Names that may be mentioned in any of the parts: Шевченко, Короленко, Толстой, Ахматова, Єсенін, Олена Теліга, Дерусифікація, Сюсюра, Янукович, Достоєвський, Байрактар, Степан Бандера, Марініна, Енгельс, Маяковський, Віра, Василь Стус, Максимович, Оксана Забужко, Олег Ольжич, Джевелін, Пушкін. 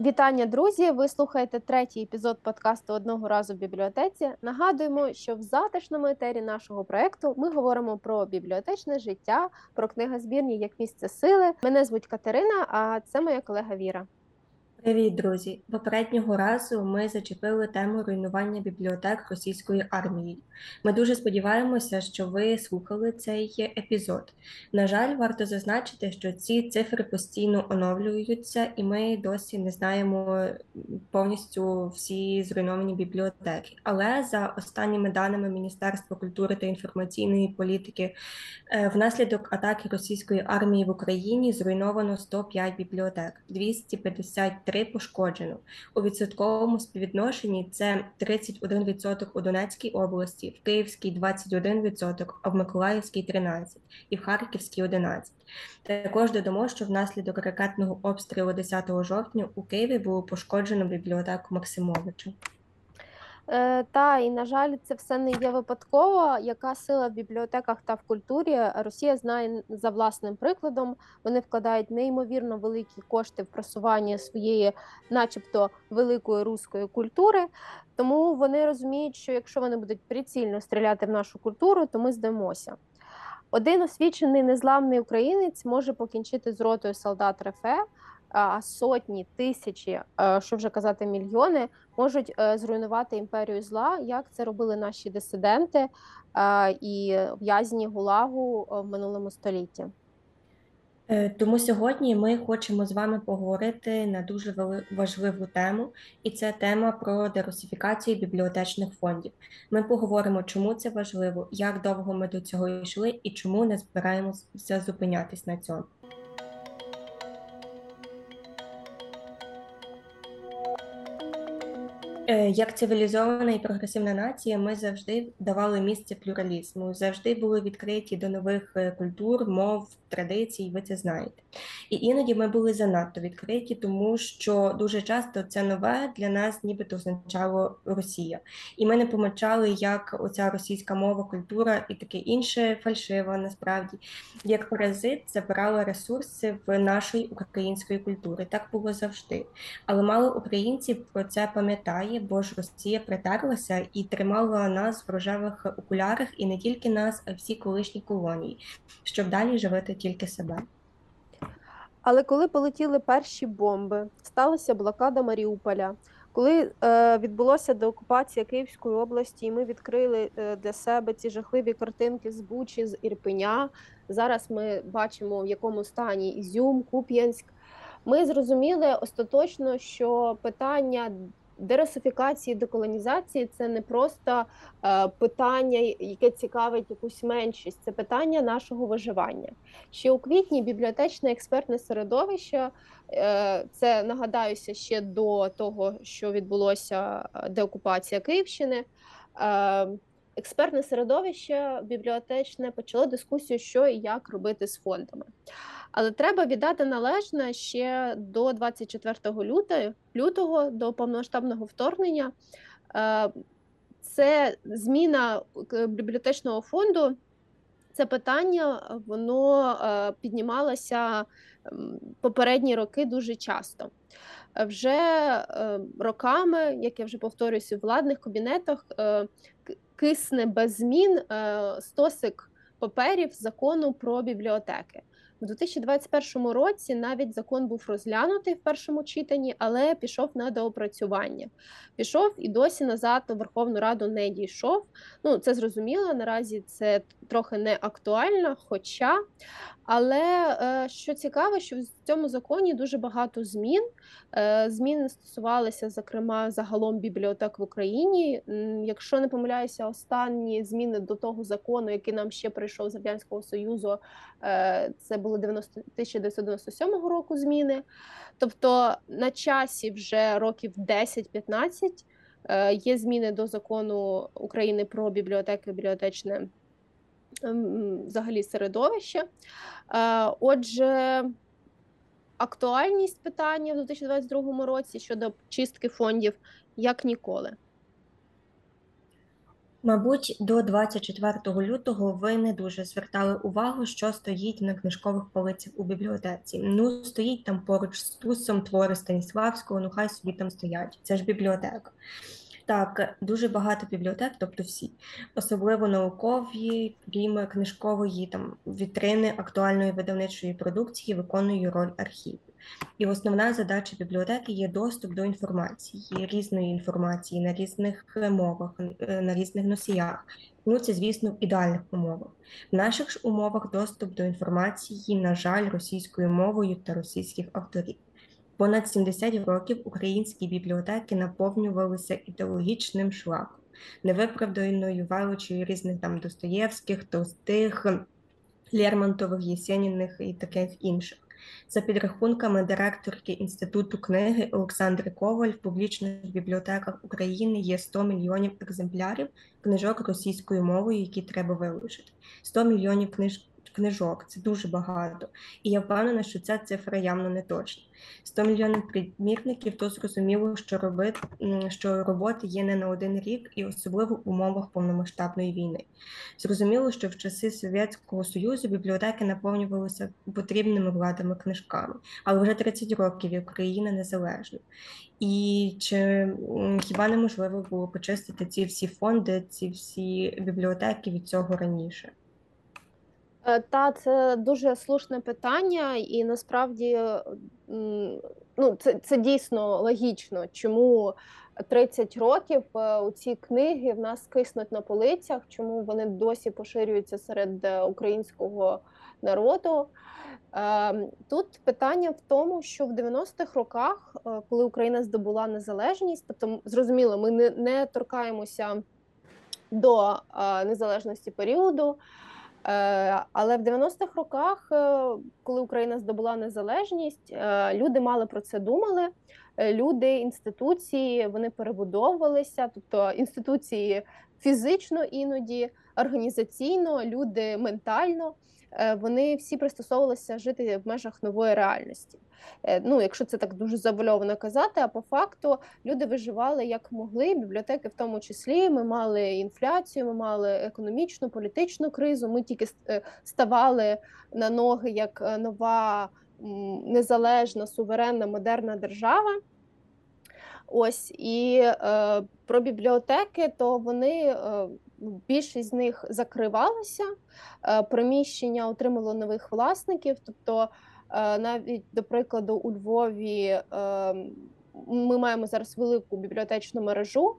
Вітання, друзі! Ви слухаєте третій епізод подкасту «Одного разу в бібліотеці». Нагадуємо, що в затишному етері нашого проєкту ми говоримо про бібліотечне життя, про книгозбірні як місце сили. Мене звуть Катерина, а це моя колега Віра. Привіт, друзі! Попереднього разу ми зачепили тему руйнування бібліотек російської армії. Ми дуже сподіваємося, що ви слухали цей епізод. На жаль, варто зазначити, що ці цифри постійно оновлюються, і ми досі не знаємо повністю всі зруйновані бібліотеки. Але за останніми даними Міністерства культури та інформаційної політики, внаслідок атаки російської армії в Україні зруйновано 105 бібліотек, 253 пошкоджено. У відсотковому співвідношенні це 31% у Донецькій області, в Київській – 21%, а в Миколаївській – 13% і в Харківській – 11%. Також додамо, що внаслідок ракетного обстрілу 10 жовтня у Києві було пошкоджено бібліотеку Максимовича. Та, і, на жаль, це все не є випадково. Яка сила в бібліотеках та в культурі, Росія знає за власним прикладом. Вони вкладають неймовірно великі кошти в просування своєї начебто великої руської культури. Тому вони розуміють, що якщо вони будуть прицільно стріляти в нашу культуру, то ми здамося. Один освічений незламний українець може покінчити з ротою солдат РФ, а сотні, тисячі, що вже казати, мільйони, можуть зруйнувати імперію зла, як це робили наші дисиденти і в'язні ГУЛАГу в минулому столітті. Тому сьогодні ми хочемо з вами поговорити на дуже важливу тему, і це тема про дерусифікацію бібліотечних фондів. Ми поговоримо, чому це важливо, як довго ми до цього йшли і чому не збираємося зупинятись на цьому. Як цивілізована і прогресивна нація, ми завжди давали місце плюралізму, завжди були відкриті до нових культур, мов, традицій, ви це знаєте. І іноді ми були занадто відкриті, тому що дуже часто це нове для нас нібито означало Росія. І ми не помічали, як оця російська мова, культура і таке інше, фальшива насправді, як паразит забирала ресурси в нашої української культури. Так було завжди. Але мало українців про це пам'ятає, бо ж Росія притерлася і тримала нас в рожевих окулярах, і не тільки нас, а всі колишні колонії, щоб далі живити тільки себе. Але коли полетіли перші бомби, сталася блокада Маріуполя, коли відбулася деокупація Київської області, і ми відкрили для себе ці жахливі картинки з Бучі, з Ірпеня, зараз ми бачимо, в якому стані Ізюм, Куп'янськ, ми зрозуміли остаточно, що питання дерусифікації, деколонізації – це не просто питання, яке цікавить якусь меншість, це питання нашого виживання. Ще у квітні бібліотечне експертне середовище, це, нагадаюся, ще до того, що відбулося деокупація Київщини, експертне середовище бібліотечне почало дискусію, що і як робити з фондами. Але треба віддати належне ще до 24 лютого, до повномасштабного вторгнення. Це зміна бібліотечного фонду, це питання, воно піднімалося попередні роки дуже часто. Вже роками, як я вже повторююся, у владних кабінетах кисне без змін стосик паперів закону про бібліотеки. У 2021 році навіть закон був розглянутий в першому читанні, але пішов на доопрацювання. Пішов і досі назад у Верховну Раду не дійшов. Ну, це зрозуміло, наразі це трохи не актуально, хоча. Але що цікаво, що в цьому законі дуже багато змін. Зміни стосувалися, зокрема, загалом бібліотек в Україні. Якщо не помиляюся, останні зміни до того закону, який нам ще прийшов з Радянського Союзу, це були 1997 року зміни. Тобто на часі вже років 10-15 є зміни до закону України про бібліотеки, бібліотечне взагалі середовище. Отже, актуальність питання в 2022 році щодо чистки фондів як ніколи. Мабуть, до 24 лютого ви не дуже звертали увагу, що стоїть на книжкових полицях у бібліотеці. Ну, стоїть там поруч з Тусом твори Станіславського, ну хай собі там стоять, це ж бібліотека. Так, дуже багато бібліотек, тобто всі, особливо наукові, крім книжкової, там, вітрини актуальної видавничої продукції виконують роль архіву. І основна задача бібліотеки є доступ до інформації, різної інформації на різних мовах, на різних носіях. Ну, це, звісно, в ідеальних умовах. В наших ж умовах доступ до інформації, на жаль, російською мовою та російських авторів. Понад 70 років українські бібліотеки наповнювалися ідеологічним шлаком, невиправданою величою різних там Достоєвських, Толстих, Лермонтових, Єсеніних і таких інших. За підрахунками директорки Інституту книги Олександри Коваль, в публічних бібліотеках України є 100 мільйонів екземплярів книжок російською мовою, які треба вилучити. 100 мільйонів книжок – це дуже багато. І я впевнена, що ця цифра явно не точна. 100 мільйонів примірників, то зрозуміло, що роботи є не на один рік і особливо в умовах повномасштабної війни. Зрозуміло, що в часи Совєтського Союзу бібліотеки наповнювалися потрібними владами книжками, але вже 30 років Україна незалежна. І чи хіба неможливо було почистити ці всі фонди, ці всі бібліотеки від цього раніше? Та, це дуже слушне питання, і насправді ну, це дійсно логічно, чому 30 років ці книги в нас киснуть на полицях, чому вони досі поширюються серед українського народу. Тут питання в тому, що в 90-х роках, коли Україна здобула незалежність, тобто, зрозуміло, ми не торкаємося до незалежності періоду, але в 90-х роках, коли Україна здобула незалежність, люди мало про це думали, люди, інституції, вони перебудовувалися, тобто інституції фізично іноді, організаційно, люди ментально, вони всі пристосовувалися жити в межах нової реальності. Ну, якщо це так дуже завуальовано казати, а по факту люди виживали як могли, бібліотеки в тому числі, ми мали інфляцію, ми мали економічну, політичну кризу, ми тільки ставали на ноги як нова, незалежна, суверенна, модерна держава. Ось, і про бібліотеки, то вони, більшість з них закривалися, приміщення отримало нових власників, тобто навіть, до прикладу, у Львові ми маємо зараз велику бібліотечну мережу,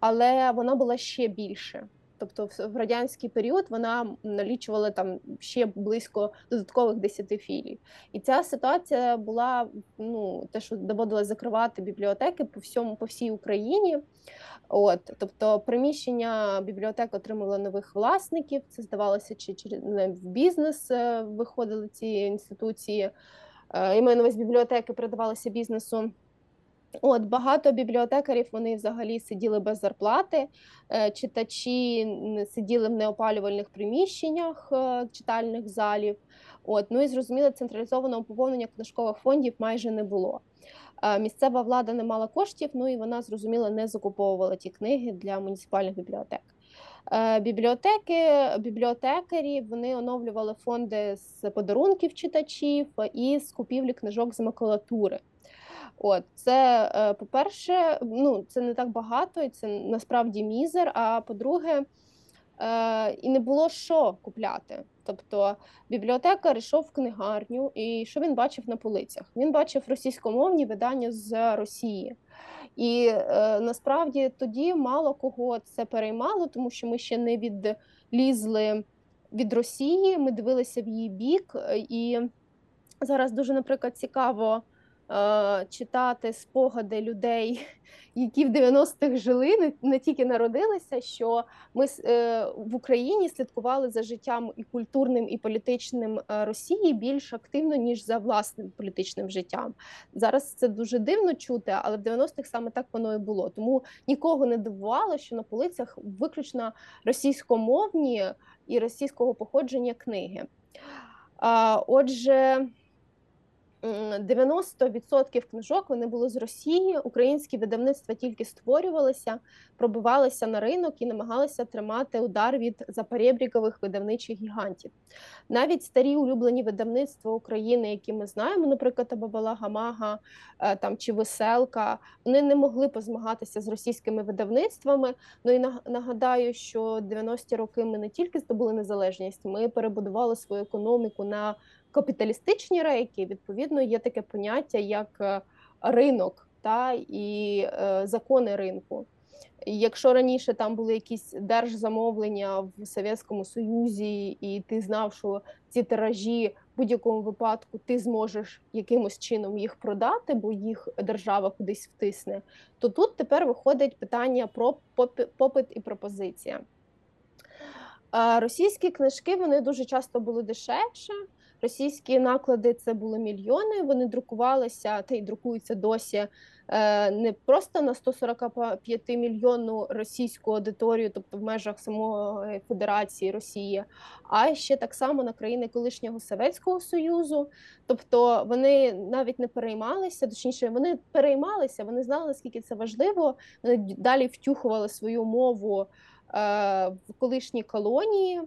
але вона була ще більше. Тобто в радянський період вона налічувала там ще близько додаткових 10 філій. І ця ситуація була, ну, те, що доводилось закривати бібліотеки по всій Україні. От, тобто приміщення бібліотек отримало нових власників, це здавалося, чи в бізнес виходили ці інституції, і маю на увазі бібліотеки передавалися бізнесу. От, багато бібліотекарів, вони взагалі сиділи без зарплати, читачі сиділи в неопалювальних приміщеннях читальних залів. От, ну і зрозуміло, централізованого поповнення книжкових фондів майже не було. Місцева влада не мала коштів, ну і вона, зрозуміло, не закуповувала ті книги для муніципальних бібліотек. Бібліотекарі, вони оновлювали фонди з подарунків читачів і з купівлі книжок з макулатури. От, це, по-перше, ну, це не так багато, і це насправді мізер, а по-друге, і не було що купляти. Тобто бібліотекар йшов в книгарню, і що він бачив на полицях? Він бачив російськомовні видання з Росії. І насправді тоді мало кого це переймало, тому що ми ще не відлізли від Росії, ми дивилися в її бік, і зараз дуже, наприклад, цікаво читати спогади людей, які в 90-х жили, не тільки народилися, що ми в Україні слідкували за життям і культурним, і політичним Росії більш активно, ніж за власним політичним життям. Зараз це дуже дивно чути, але в 90-х саме так воно і було. Тому нікого не дивувало, що на полицях виключно російськомовні і російського походження книги. Отже, 90% книжок вони були з Росії, українські видавництва тільки створювалися, пробивалися на ринок і намагалися тримати удар від заперебрікових видавничих гігантів. Навіть старі улюблені видавництва України, які ми знаємо, наприклад, Абабала Гамага там, чи Веселка, вони не могли позмагатися з російськими видавництвами. Ну і нагадаю, що 90-ті роки ми не тільки здобули незалежність, ми перебудували свою економіку на капіталістичні рейки, відповідно, є таке поняття, як ринок та, і закони ринку. Якщо раніше там були якісь держзамовлення в Совєтському Союзі, і ти знав, що ці тиражі в будь-якому випадку ти зможеш якимось чином їх продати, бо їх держава кудись втисне, то тут тепер виходить питання про попит і пропозиція. Російські книжки, вони дуже часто були дешевше. Російські наклади – це були мільйони, вони друкувалися, та й друкуються досі, не просто на 145-мільйонну російську аудиторію, тобто в межах самої Федерації Росії, а ще так само на країни колишнього Совєтського Союзу. Тобто вони навіть не переймалися, точніше, вони переймалися, вони знали, наскільки це важливо, вони далі втюхували свою мову в колишні колонії.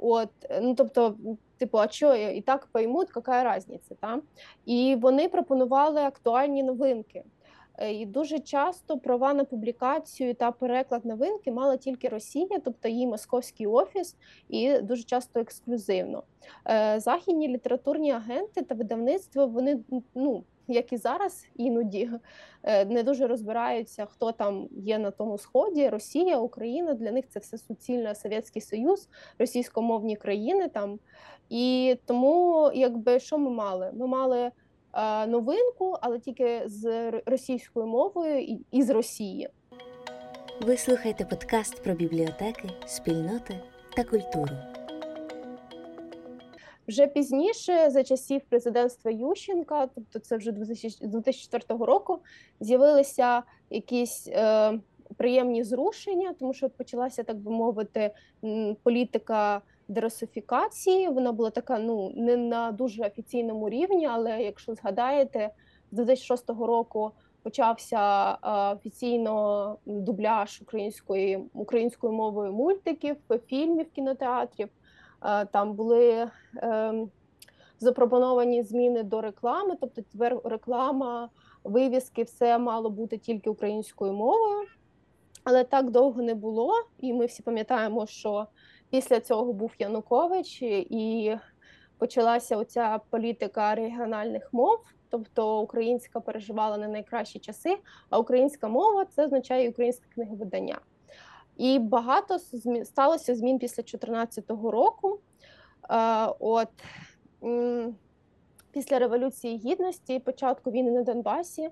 От, ну, тобто, типу, а що, і так поймуть, яка різниця, та? І вони пропонували актуальні новинки. І дуже часто права на публікацію та переклад новинки мала тільки Росія, тобто її московський офіс, і дуже часто ексклюзивно. Західні літературні агенти та видавництво, вони, ну, як і зараз іноді, не дуже розбираються, хто там є на тому Сході. Росія, Україна, для них це все суцільно Совєтський Союз, російськомовні країни там. І тому, якби, що ми мали? Ми мали новинку, але тільки з російською мовою і з Росії. Ви слухаєте подкаст про бібліотеки, спільноти та культуру. Вже пізніше, за часів президентства Ющенка, тобто це вже 2004 року, з'явилися якісь приємні зрушення, тому що почалася, так би мовити, політика дерусифікації. Вона була така, ну, не на дуже офіційному рівні, але якщо згадаєте, з 2006 року почався офіційно дубляж українською мовою мультиків, фільмів, кінотеатрів. Там були запропоновані зміни до реклами, тобто тепер реклама, вивіски, все мало бути тільки українською мовою, але так довго не було, і ми всі пам'ятаємо, що після цього був Янукович, і почалася оця політика регіональних мов, тобто українська переживала не найкращі часи, а українська мова – це означає українське книговидання. І багато сталося змін після 2014 року. От, після Революції Гідності, початку війни на Донбасі,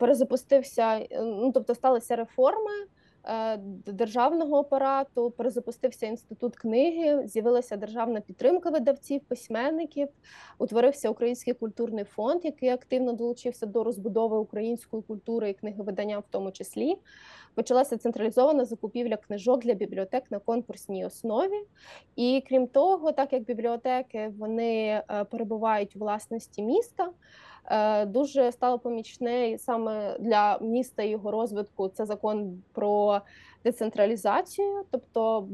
перезапустився, ну, тобто сталися реформи державного апарату, перезапустився інститут книги, з'явилася державна підтримка видавців, письменників, утворився Український культурний фонд, який активно долучився до розбудови української культури і книговидання в тому числі. Почалася централізована закупівля книжок для бібліотек на конкурсній основі. І крім того, так як бібліотеки, вони перебувають у власності міста, дуже стало помічне саме для міста і його розвитку це закон про децентралізацію, тобто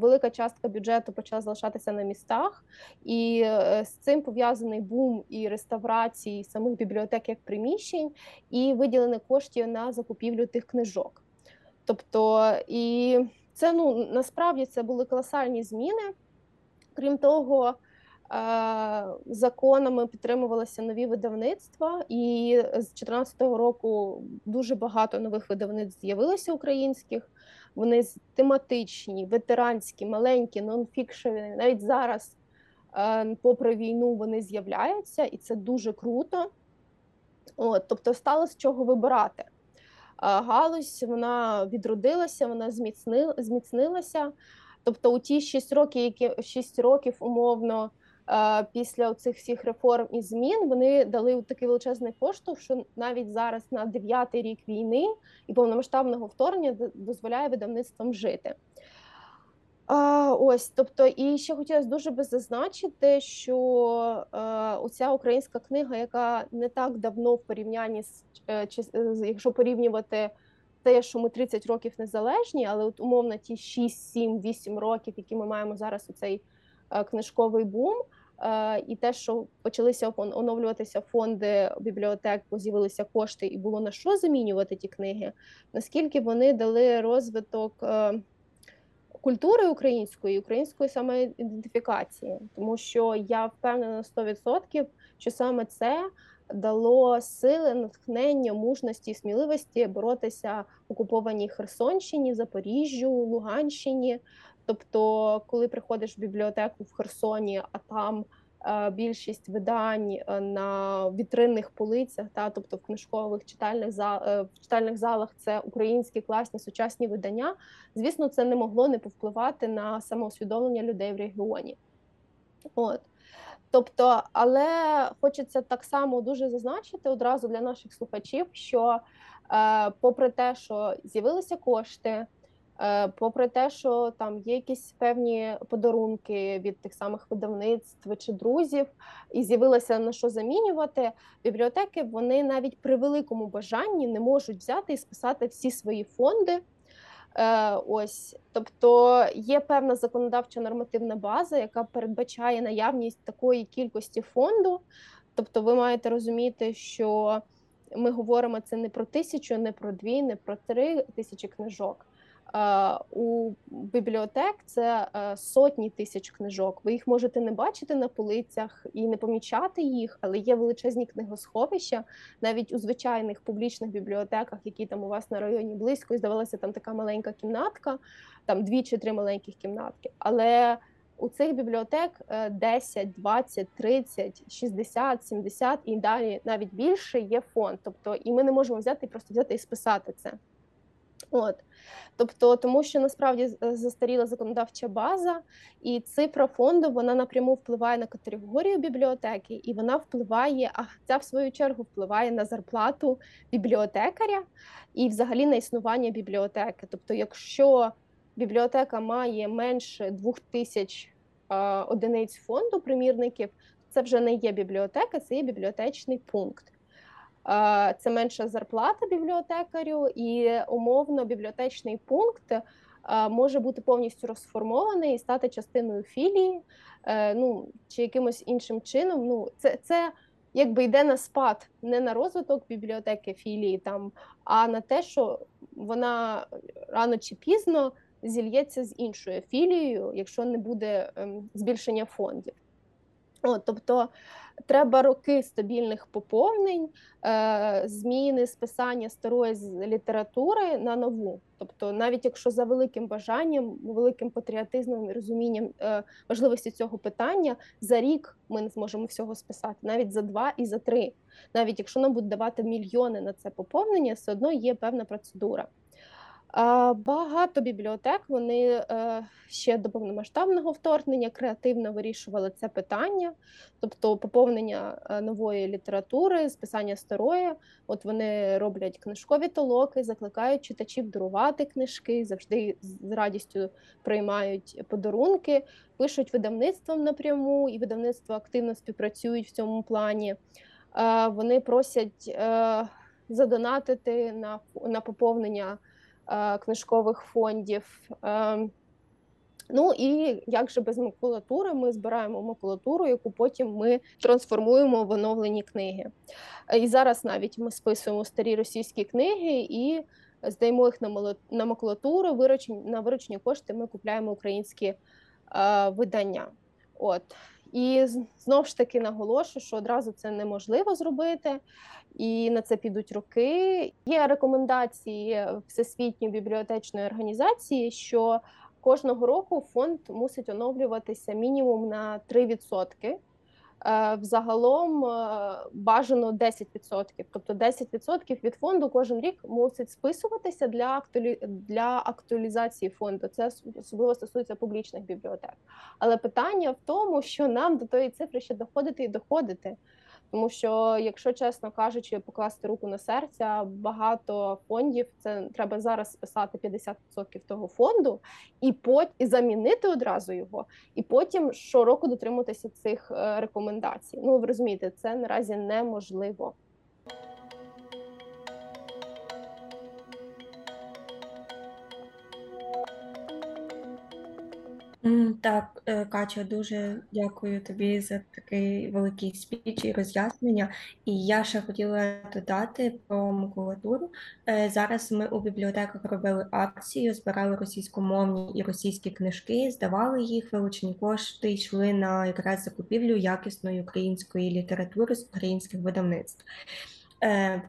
велика частка бюджету почала залишатися на містах, і з цим пов'язаний бум і реставрації самих бібліотек як приміщень, і виділені кошти на закупівлю тих книжок. Тобто, і це, ну, насправді це були колосальні зміни. Крім того, законами підтримувалися нові видавництва, і з 2014 року дуже багато нових видавництв з'явилося українських. Вони тематичні, ветеранські, маленькі, нонфікшені. Навіть зараз, попри війну, вони з'являються, і це дуже круто. От, тобто стало з чого вибирати. Галузь, вона відродилася, вона зміцнилася. Тобто у ті 6 років умовно після цих всіх реформ і змін вони дали такий величезний поштовх, що навіть зараз на 9-й рік війни і повномасштабного вторгнення дозволяє видавництвам жити. Ось, тобто, і ще хотілося дуже би зазначити, що оця українська книга, яка не так давно в порівнянні з, якщо порівнювати те, що ми 30 років незалежні, але от умовно ті 6, 7, 8 років, які ми маємо зараз у цей книжковий бум, і те, що почалися оновлюватися фонди бібліотек, з'явилися кошти і було на що замінювати ті книги, наскільки вони дали розвиток культури української, української саме ідентифікації. Тому що я впевнена на 100%, що саме це дало сили, натхнення, мужності, сміливості боротися в окупованій Херсонщині, Запоріжжю, Луганщині. Тобто, коли приходиш в бібліотеку в Херсоні, а там більшість видань на вітринних полицях, та, тобто в книжкових читальних залах це українські класні сучасні видання, звісно, це не могло не повпливати на самоусвідомлення людей в регіоні. От. Тобто, але хочеться так само дуже зазначити одразу для наших слухачів, що попри те, що з'явилися кошти, попри те, що там є якісь певні подарунки від тих самих видавництв чи друзів, і з'явилося на що замінювати, бібліотеки, вони навіть при великому бажанні не можуть взяти і списати всі свої фонди. Ось, тобто є певна законодавча нормативна база, яка передбачає наявність такої кількості фонду. Тобто ви маєте розуміти, що ми говоримо це не про 1000, не про 2, не про 3 тисячі книжок. У бібліотек це сотні тисяч книжок. Ви їх можете не бачити на полицях і не помічати їх, але є величезні книгосховища. Навіть у звичайних публічних бібліотеках, які там у вас на районі близько, і здавалася там така маленька кімнатка, там 2 чи 3 маленьких кімнатки. Але у цих бібліотек 10, 20, 30, 60, 70 і далі навіть більше є фонд. Тобто, і ми не можемо взяти і списати це. От. Тобто, тому що насправді застаріла законодавча база, і цифра фонду, вона напряму впливає на категорію бібліотеки, і вона впливає, а ця в свою чергу впливає на зарплату бібліотекаря і взагалі на існування бібліотеки. Тобто, якщо бібліотека має менше 2000 одиниць фонду примірників, це вже не є бібліотека, це є бібліотечний пункт. Це менша зарплата бібліотекарю, і умовно бібліотечний пункт може бути повністю розформований і стати частиною філії, ну, чи якимось іншим чином. Ну, це якби йде на спад, не на розвиток бібліотеки, філії, там, а на те, що вона рано чи пізно зільється з іншою філією, якщо не буде збільшення фондів. От, тобто треба роки стабільних поповнень, зміни, списання старої літератури на нову. Тобто навіть якщо за великим бажанням, великим патріотизмом і розумінням важливості цього питання, за рік ми не зможемо всього списати, навіть за 2 і за 3. Навіть якщо нам будуть давати мільйони на це поповнення, все одно є певна процедура. Багато бібліотек, вони ще до повномасштабного вторгнення креативно вирішували це питання, тобто поповнення нової літератури, списання старої. От вони роблять книжкові толоки, закликають читачів дарувати книжки, завжди з радістю приймають подарунки, пишуть видавництвам напряму, і видавництва активно співпрацюють в цьому плані. Вони просять задонатити на поповнення книжкових фондів. Ну і як же без макулатури, ми збираємо макулатуру, яку потім ми трансформуємо в оновлені книги. І зараз навіть ми списуємо старі російські книги і здаємо їх на макулатуру, на виручені кошти ми купляємо українські видання. От. І знову ж таки наголошую, що одразу це неможливо зробити, і на це підуть роки. Є рекомендації Всесвітньої бібліотечної організації, що кожного року фонд мусить оновлюватися мінімум на 3%. Взагалом бажано 10%. Тобто 10% від фонду кожен рік мусить списуватися для актуалізації фонду. Це особливо стосується публічних бібліотек. Але питання в тому, що нам до тої цифри ще доходити і доходити. Тому що, якщо чесно кажучи, покласти руку на серце, багато фондів, це треба зараз списати 50% того фонду і замінити одразу його, і потім щороку дотримуватися цих рекомендацій. Ну, ви розумієте, це наразі неможливо. Так, Катя, дуже дякую тобі за такий великий спіч і роз'яснення. І я ще хотіла додати про макулатуру. Зараз ми у бібліотеках робили акцію, збирали російськомовні і російські книжки, здавали їх, вилучені кошти йшли на якраз закупівлю якісної української літератури з українських видавництв.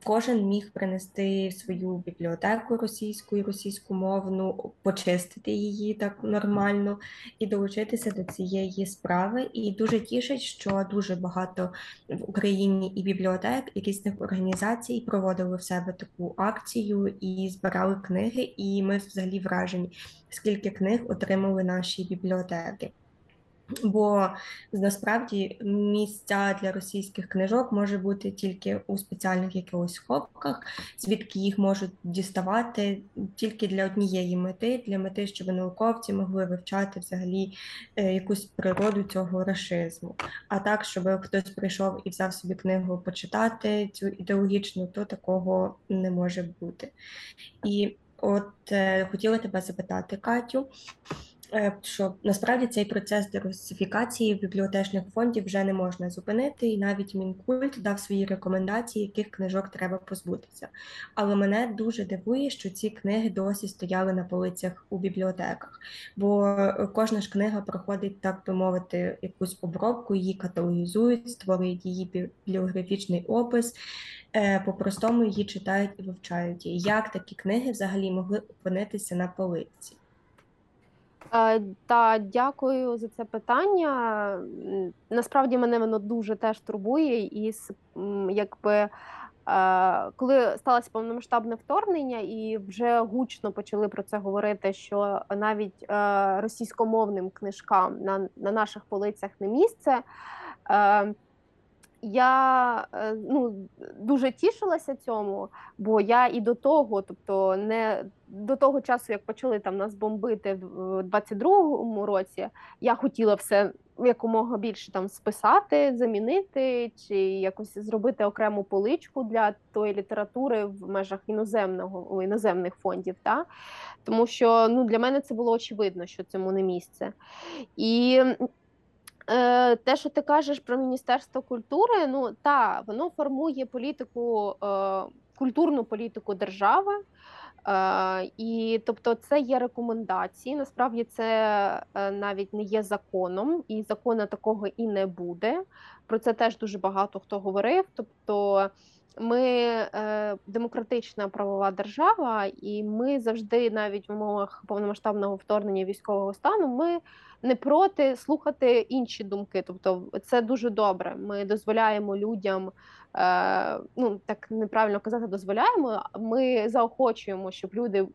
Кожен міг принести в свою бібліотеку російську і російськомовну, почистити її так нормально і долучитися до цієї справи. І дуже тішить, що дуже багато в Україні і бібліотек, і різних організацій проводили в себе таку акцію і збирали книги, і ми взагалі вражені, скільки книг отримали наші бібліотеки. Бо насправді місця для російських книжок може бути тільки у спеціальних якихось хопках, звідки їх можуть діставати тільки для однієї мети, для мети, щоб науковці могли вивчати взагалі якусь природу цього рашизму. А так, щоб хтось прийшов і взяв собі книгу почитати цю ідеологічну, то такого не може бути. І от хотіла тебе запитати, Катю, що насправді цей процес дерусифікації бібліотечних фондів вже не можна зупинити, і навіть Мінкульт дав свої рекомендації, яких книжок треба позбутися. Але мене дуже дивує, що ці книги досі стояли на полицях у бібліотеках, бо кожна ж книга проходить, так би мовити, якусь обробку, її каталогізують, створюють її бібліографічний опис, по-простому її читають і вивчають. Як такі книги взагалі могли опинитися на полиці? Та дякую за це питання. Насправді мене воно дуже теж турбує, і якби коли сталося повномасштабне вторгнення, і вже гучно почали про це говорити, що навіть російськомовним книжкам на наших полицях не місце. Я дуже тішилася цьому, бо я і до того, тобто не до того часу, як почали там нас бомбити в 22-му році, я хотіла все якомога більше там списати, замінити чи якось зробити окрему поличку для тої літератури в межах іноземних фондів, та? Тому що для мене це було очевидно, що цьому не місце. І те, що ти кажеш про Міністерство культури, воно формує політику, культурну політику держави, і тобто це є рекомендації, насправді це навіть не є законом, і закону такого і не буде, про це теж дуже багато хто говорив, тобто ми демократична правова держава, і ми завжди, навіть в умовах повномасштабного вторгнення військового стану, ми не проти слухати інші думки. Тобто це дуже добре. Ми дозволяємо людям, так неправильно казати, дозволяємо, ми заохочуємо, щоб люди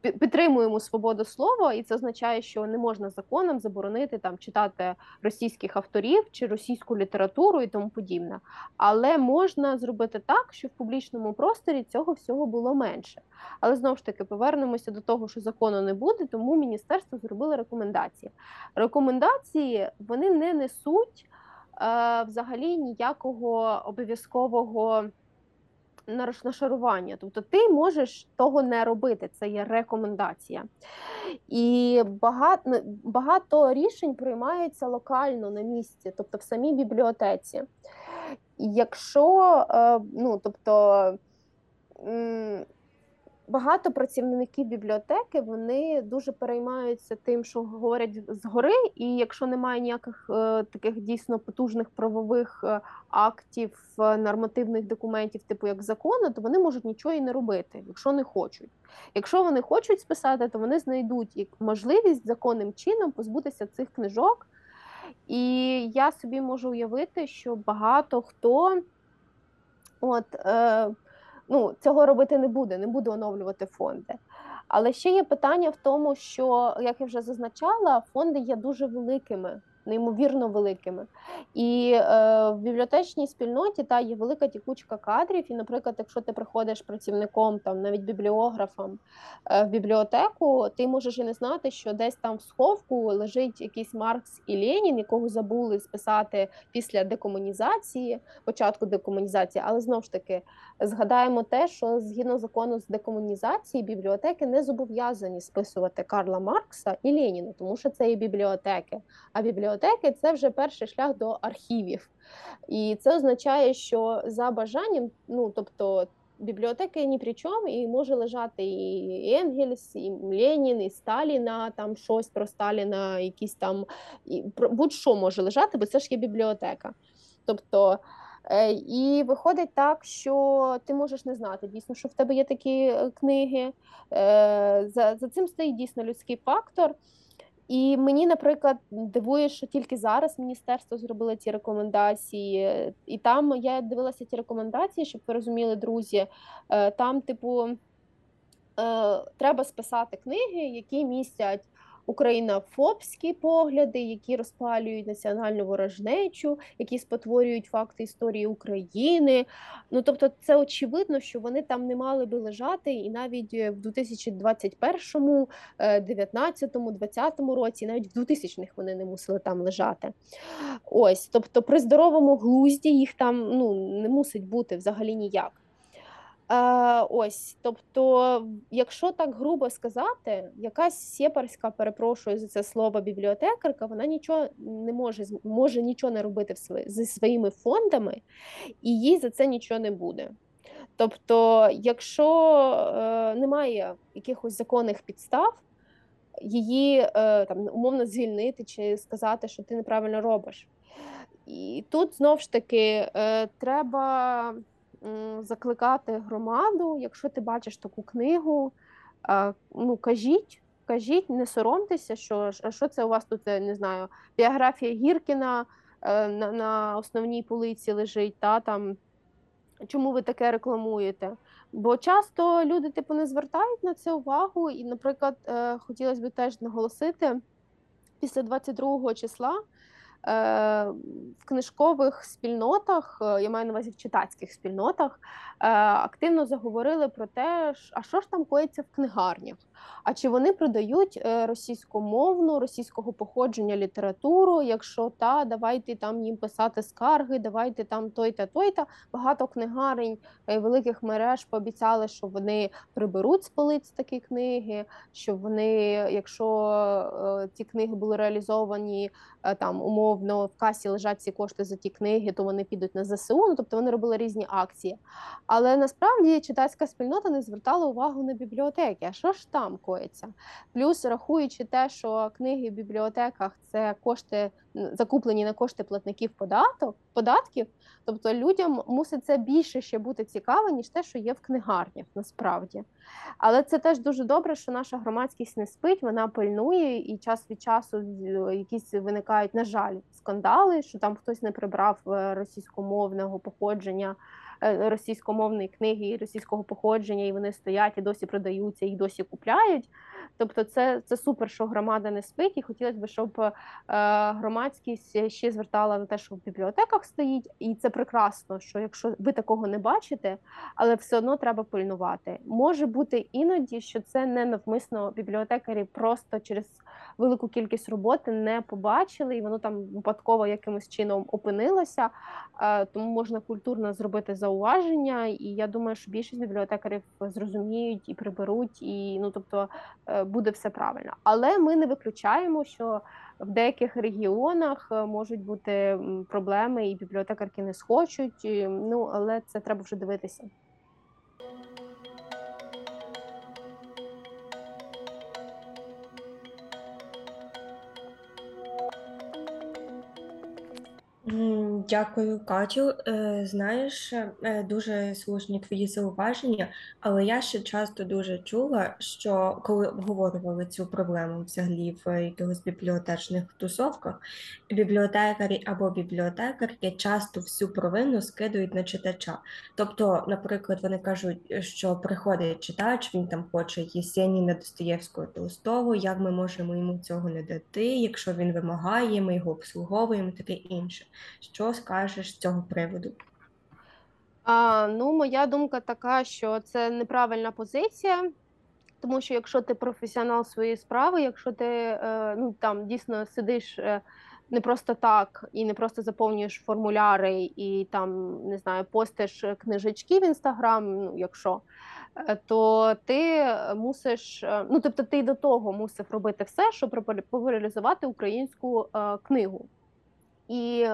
підтримуємо свободу слова, і це означає, що не можна законом заборонити там читати російських авторів чи російську літературу і тому подібне. Але можна зробити так, щоб в публічному просторі цього всього було менше. Але знову ж таки повернемося до того, що закону не буде, тому міністерство зробило рекомендації. Рекомендації, вони не несуть взагалі ніякого обов'язкового нашарування. Тобто ти можеш того не робити, це є рекомендація. І багато рішень приймаються локально на місці, тобто в самій бібліотеці. Якщо, багато працівників бібліотеки, вони дуже переймаються тим, що говорять згори, і якщо немає ніяких таких дійсно потужних правових актів, нормативних документів, типу як закону, то вони можуть нічого і не робити, якщо не хочуть. Якщо вони хочуть списати, то вони знайдуть можливість законним чином позбутися цих книжок. І я собі можу уявити, що багато хто цього робити не буде оновлювати фонди. Але ще є питання в тому, що, як я вже зазначала, фонди є дуже великими. неймовірно великими. І в бібліотечній спільноті та є велика тікучка кадрів. І, наприклад, якщо ти приходиш працівником, там навіть бібліографом в бібліотеку, ти можеш і не знати, що десь там в сховку лежить якийсь Маркс і Ленін, якого забули списати після декомунізації, початку декомунізації. Але знову ж таки згадаємо те, що згідно закону з декомунізації бібліотеки не зобов'язані списувати Карла Маркса і Леніна, тому що це є бібліотеки. А бібліотеки – це вже перший шлях до архівів. І це означає, що за бажанням, ну, тобто, бібліотеки ні при чому, і може лежати і Енгельс, і Ленін, і Сталіна, там щось про Сталіна, якісь там, будь-що може лежати, бо це ж є бібліотека. Тобто, і виходить так, що ти можеш не знати дійсно, що в тебе є такі книги. За цим стоїть дійсно людський фактор. І мені, наприклад, дивує, що тільки зараз міністерство зробило ці рекомендації. І там я дивилася ті рекомендації, щоб ви розуміли, друзі, там, типу, треба списати книги, які містять українофобські погляди, які розпалюють національну ворожнечу, які спотворюють факти історії України. Ну, тобто, це очевидно, що вони там не мали би лежати, і навіть в 2021, 19-му, 20-му році, навіть в 2000-х вони не мусили там лежати. Ось, тобто, при здоровому глузді їх там, ну, не мусить бути взагалі ніяк. Ось, тобто, якщо так грубо сказати, якась сєпарська, перепрошую за це слово, бібліотекарка, вона нічого не може нічого не робити зі своїми фондами, і їй за це нічого не буде. Тобто, якщо немає якихось законних підстав, її там умовно звільнити чи сказати, що ти неправильно робиш. І тут, знов ж таки, треба закликати громаду, якщо ти бачиш таку книгу, ну, кажіть, не соромтеся, що це у вас тут, не знаю, біографія Гіркіна на основній полиці лежить, та там, чому ви таке рекламуєте? Бо часто люди, типу, не звертають на це увагу, і, наприклад, хотілося б теж наголосити, після 22 числа в книжкових спільнотах, я маю на увазі в читацьких спільнотах, активно заговорили про те, а що ж там коїться в книгарнях, а чи вони продають російськомовну, російського походження літературу, якщо та, давайте там їм писати скарги, давайте там той-та. Багато книгарень великих мереж пообіцяли, що вони приберуть з полиць такі книги, що вони, якщо ті книги були реалізовані там умовно, в касі лежать ці кошти за ті книги, то вони підуть на ЗСУ, ну, тобто вони робили різні акції. Але насправді читацька спільнота не звертала увагу на бібліотеки, а що ж там коїться? Плюс, рахуючи те, що книги в бібліотеках – це кошти, закуплені на кошти платників податків, тобто людям мусить це більше ще бути цікаво, ніж те, що є в книгарнях насправді. Але це теж дуже добре, що наша громадськість не спить, вона пильнує, і час від часу якісь виникають, на жаль, скандали, що там хтось не прибрав російськомовного походження, російськомовної книги російського походження, і вони стоять, і досі продаються, і досі купляють. Тобто це супер, що громада не спить, і хотілося б, щоб громадськість ще звертала на те, що в бібліотеках стоїть, і це прекрасно, що якщо ви такого не бачите, але все одно треба пильнувати. Може бути іноді, що це не навмисно бібліотекарі просто через велику кількість роботи не побачили, і воно там випадково якимось чином опинилося, тому можна культурно зробити зауваження, і я думаю, що більшість бібліотекарів зрозуміють і приберуть, і, ну, тобто, буде все правильно. Але ми не виключаємо, що в деяких регіонах можуть бути проблеми, і бібліотекарки не схочуть, ну, але це треба вже дивитися. Дякую, Катю. Знаєш, дуже слушні твої зауваження, але я ще часто дуже чула, що коли обговорювали цю проблему взагалі в якихось бібліотечних тусовках, бібліотекарі або бібліотекарки часто всю провину скидують на читача. Тобто, наприклад, вони кажуть, що приходить читач, він там хоче Єсеніна, Достоєвського, Толстого, як ми можемо йому цього не дати, якщо він вимагає, ми його обслуговуємо, таке інше. Що скажеш з цього приводу? Моя думка така, що це неправильна позиція, тому що якщо ти професіонал своєї справи, якщо ти дійсно сидиш не просто так і не просто заповнюєш формуляри і там, не знаю, постиш книжечки в Інстаграм, то ти мусиш, ти й до того мусив робити все, щоб популяризувати українську книгу. І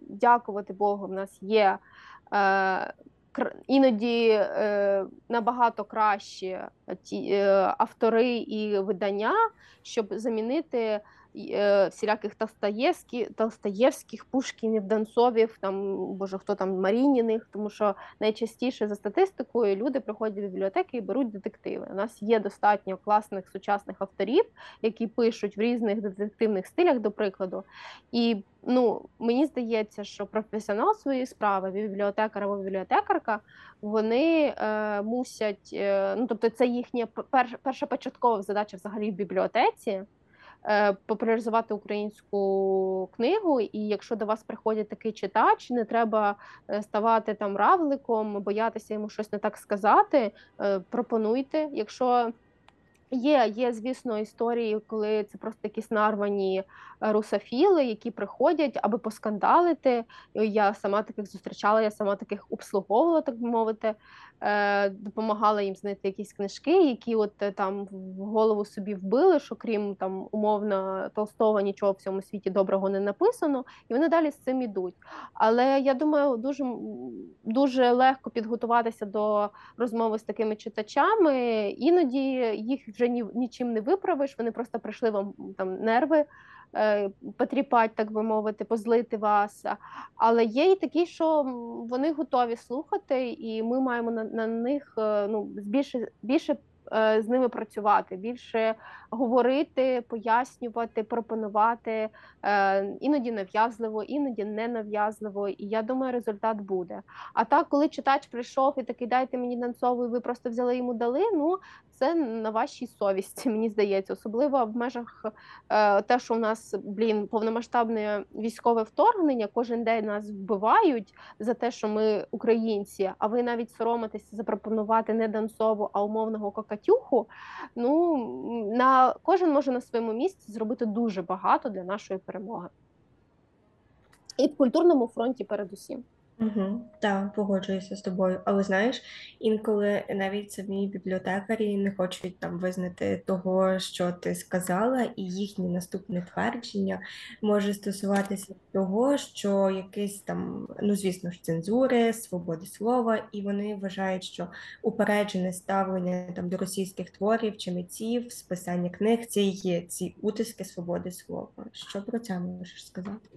дякувати Богу, в нас є іноді набагато кращі автори і видання, щоб замінити всіляких Толстоєвських, Пушкінів, Донцовів, Марініних, тому що найчастіше за статистикою люди приходять в бібліотеки і беруть детективи. У нас є достатньо класних сучасних авторів, які пишуть в різних детективних стилях, до прикладу. І мені здається, що професіонал своєї справи, бібліотекар або бібліотекарка, вони мусять, це їхня першопочаткова задача взагалі в бібліотеці, популяризувати українську книгу, і якщо до вас приходить такий читач, не треба ставати там равликом, боятися йому щось не так сказати, пропонуйте. Якщо є, звісно, історії, коли це просто якісь нарвані русофіли, які приходять, аби поскандалити. Я сама таких зустрічала, я сама таких обслуговувала, так би мовити, допомагала їм знайти якісь книжки, які в голову собі вбили, що крім умовно Толстого нічого в цьому світі доброго не написано, і вони далі з цим йдуть. Але я думаю, дуже, дуже легко підготуватися до розмови з такими читачами, іноді їх вже нічим не виправиш, вони просто прийшли вам нерви потріпати, так би мовити, позлити вас. Але є і такі, що вони готові слухати, і ми маємо на них більше з ними працювати, більше говорити, пояснювати, пропонувати, іноді нав'язливо, іноді ненав'язливо, і я думаю, результат буде. А так, коли читач прийшов і такий, дайте мені Донцову, і ви просто взяли йому дали, це на вашій совісті, мені здається, особливо в межах те, що у нас, повномасштабне військове вторгнення, кожен день нас вбивають за те, що ми українці, а ви навіть соромитеся запропонувати не Донцову, а умовного Кокотюху. Кожен може на своєму місці зробити дуже багато для нашої перемоги. І в культурному фронті передусім. Так, погоджуюся з тобою. Але знаєш, інколи навіть самі бібліотекарі не хочуть визнати того, що ти сказала, і їхнє наступне твердження може стосуватися того, що якісь звісно ж, цензури, свободи слова, і вони вважають, що упереджене ставлення до російських творів чи митців, списання книг, це є ці утиски свободи слова. Що про це можеш сказати?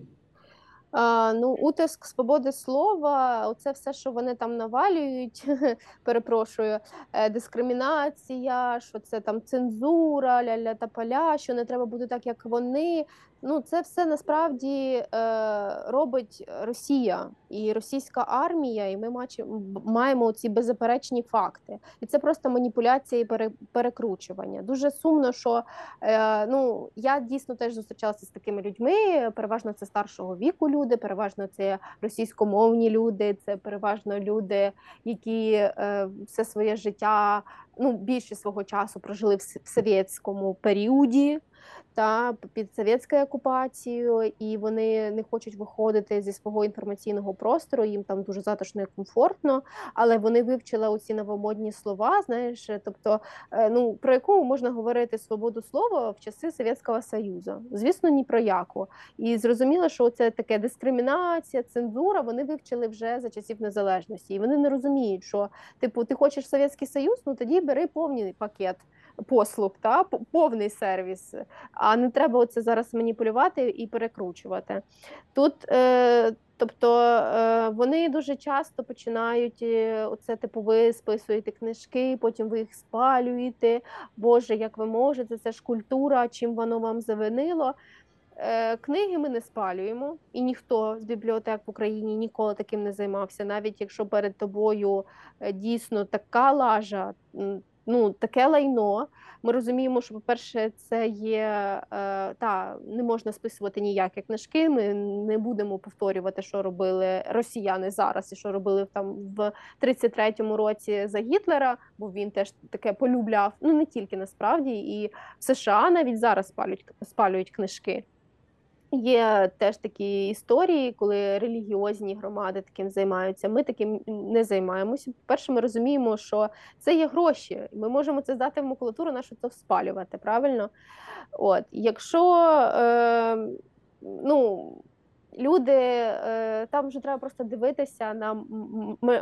Утиск свободи слова, оце все, що вони там навалюють, перепрошую, дискримінація, що це там цензура, ля-ля та поля, що не треба бути так, як вони. Це все насправді робить Росія і російська армія, і ми маємо ці беззаперечні факти. І це просто маніпуляція і перекручування. Дуже сумно, що я дійсно теж зустрічалася з такими людьми, переважно це старшого віку люди, переважно це російськомовні люди, це переважно люди, які все своє життя, більше свого часу прожили в совєтському періоді, під совєтською окупацією, і вони не хочуть виходити зі свого інформаційного простору, їм там дуже затишно і комфортно, але вони вивчили оці новомодні слова, знаєш, тобто, про яку можна говорити свободу слова в часи Совєтського Союзу? Звісно, ні про яку. І зрозуміло, що це таке дискримінація, цензура, вони вивчили вже за часів незалежності, і вони не розуміють, що, ти хочеш Совєтський Союз, тоді бери повний пакет послуг, повний сервіс, а не треба оце зараз маніпулювати і перекручувати. Тут Тобто вони дуже часто починають, оце типу, ви списуєте книжки, потім ви їх спалюєте, Боже, як ви можете, це ж культура, чим воно вам завинило. Книги ми не спалюємо, і ніхто з бібліотек в Україні ніколи таким не займався, навіть якщо перед тобою дійсно така лажа, ну, таке лайно. Ми розуміємо, що, по-перше, це є, не можна списувати ніякі книжки, ми не будемо повторювати, що робили росіяни зараз і що робили там в 33-му році за Гітлера, бо він теж таке полюбляв, ну, не тільки насправді, і в США навіть зараз спалюють книжки. Є теж такі історії, коли релігіозні громади таким займаються. Ми таким не займаємося. По-перше, ми розуміємо, що це є гроші. Ми можемо це здати в макулатуру, нащо це спалювати, правильно? От. Якщо люди, там вже треба просто дивитися на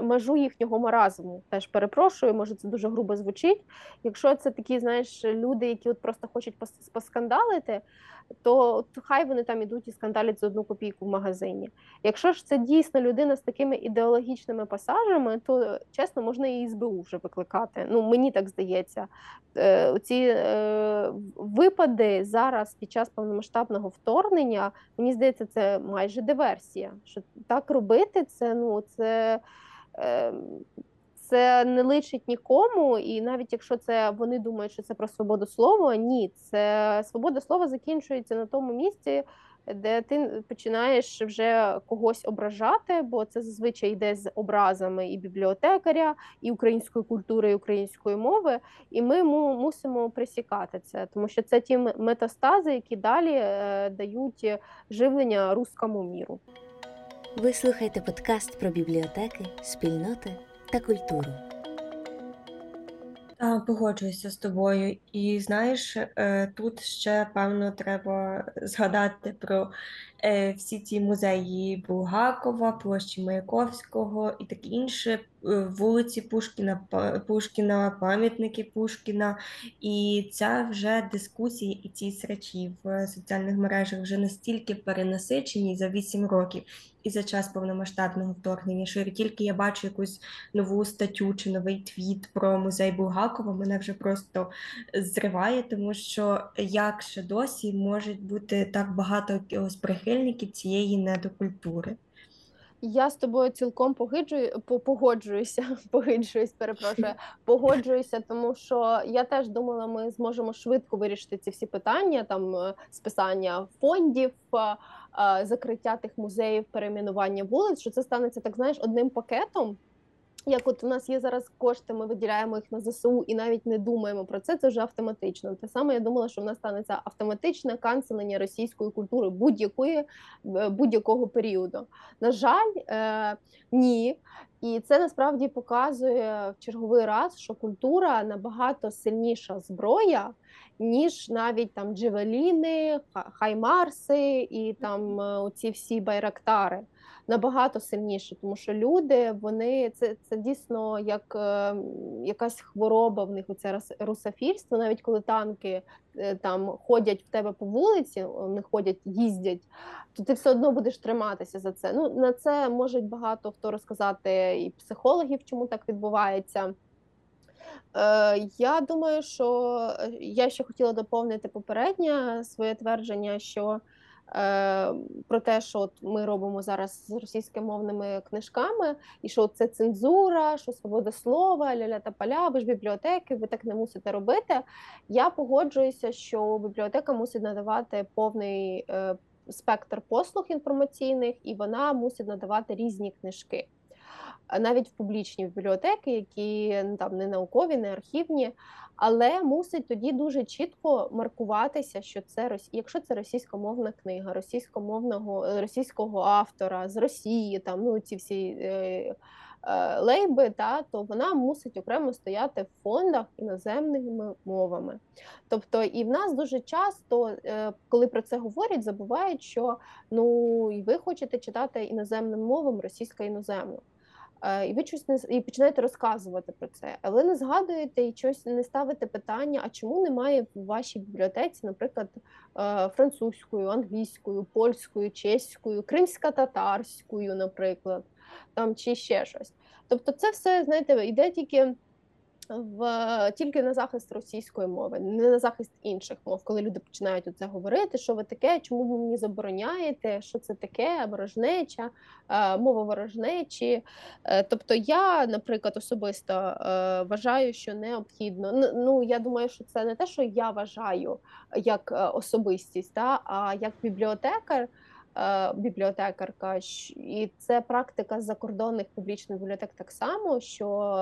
межу їхнього маразму. Теж перепрошую, може це дуже грубо звучить. Якщо це такі, знаєш, люди, які от просто хочуть поскандалити, то хай вони там ідуть і скандалять за одну копійку в магазині. Якщо ж це дійсно людина з такими ідеологічними пасажами, то, чесно, можна і СБУ вже викликати. Ну, мені так здається. Ці випади зараз під час повномасштабного вторгнення, мені здається, це майже диверсія. Що так робити, це не личить нікому, і навіть якщо це вони думають, що це про свободу слова, ні, це свобода слова закінчується на тому місці, де ти починаєш вже когось ображати, бо це зазвичай йде з образами і бібліотекаря, і української культури, і української мови, і ми мусимо пресікати це, тому що це ті метастази, які далі дають живлення руському міру. Ви слухаєте подкаст про бібліотеки, спільноти та культуру. Погоджуюся з тобою. І, знаєш, тут ще, певно, треба згадати про всі ці музеї Булгакова, площі Маяковського і таке інше, вулиці Пушкіна, пам'ятники Пушкіна. І ця вже дискусія і ці срачі в соціальних мережах вже настільки перенасичені за 8 років і за час повномасштабного вторгнення, що тільки я бачу якусь нову статтю чи новий твіт про музей Булгакова, мене вже просто зриває, тому що як ще досі може бути так багато прихильників цієї недокультури. Я з тобою цілком погоджуюся, тому що я теж думала, ми зможемо швидко вирішити ці всі питання, там списання фондів, закриття тих музеїв, перейменування вулиць, що це станеться, так знаєш, одним пакетом. Як от у нас є зараз кошти, ми виділяємо їх на ЗСУ і навіть не думаємо про це вже автоматично. Те саме я думала, що в нас станеться автоматичне канцелення російської культури будь-якого періоду. На жаль, ні. І це насправді показує в черговий раз, що культура набагато сильніша зброя, ніж навіть там джевеліни, хаймарси і там оці всі байрактари. Набагато сильніше, тому що люди, вони, це дійсно як якась хвороба в них, оце русофільство, навіть коли танки там ходять в тебе по вулиці, вони ходять, їздять, то ти все одно будеш триматися за це. Ну, на це може багато хто розказати і психологів, чому так відбувається. Я думаю, що я ще хотіла доповнити попереднє своє твердження, що про те, що от ми робимо зараз з російськомовними книжками, і що це цензура, що свобода слова, ля-ля та паля, ви ж бібліотеки, ви так не мусите робити. Я погоджуюся, що бібліотека мусить надавати повний спектр послуг інформаційних, і вона мусить надавати різні книжки. Навіть в публічні бібліотеки, які там не наукові, не архівні, але мусить тоді дуже чітко маркуватися, що це, якщо це російськомовна книга, російського автора з Росії, там, ну, ці всі лейби, то вона мусить окремо стояти в фондах іноземними мовами. Тобто і в нас дуже часто, коли про це говорять, забувають, що і ви хочете читати іноземним мовам, російсько-іноземним. І ви щось і починаєте розказувати про це, але не згадуєте і щось не ставите питання, а чому немає в вашій бібліотеці, наприклад, французькою, англійською, польською, чеською, кримсько-татарською, наприклад, там чи ще щось. Тобто це все, знаєте, йде тільки на захист російської мови, не на захист інших мов, коли люди починають оце говорити, що ви таке, чому ви мені забороняєте, що це таке, ворожнеча, мова ворожнечі. Тобто я, наприклад, особисто вважаю, що необхідно, ну я думаю, що це не те, що я вважаю як особистість, та, а як бібліотекар, бібліотекарка, і це практика закордонних публічних бібліотек так само, що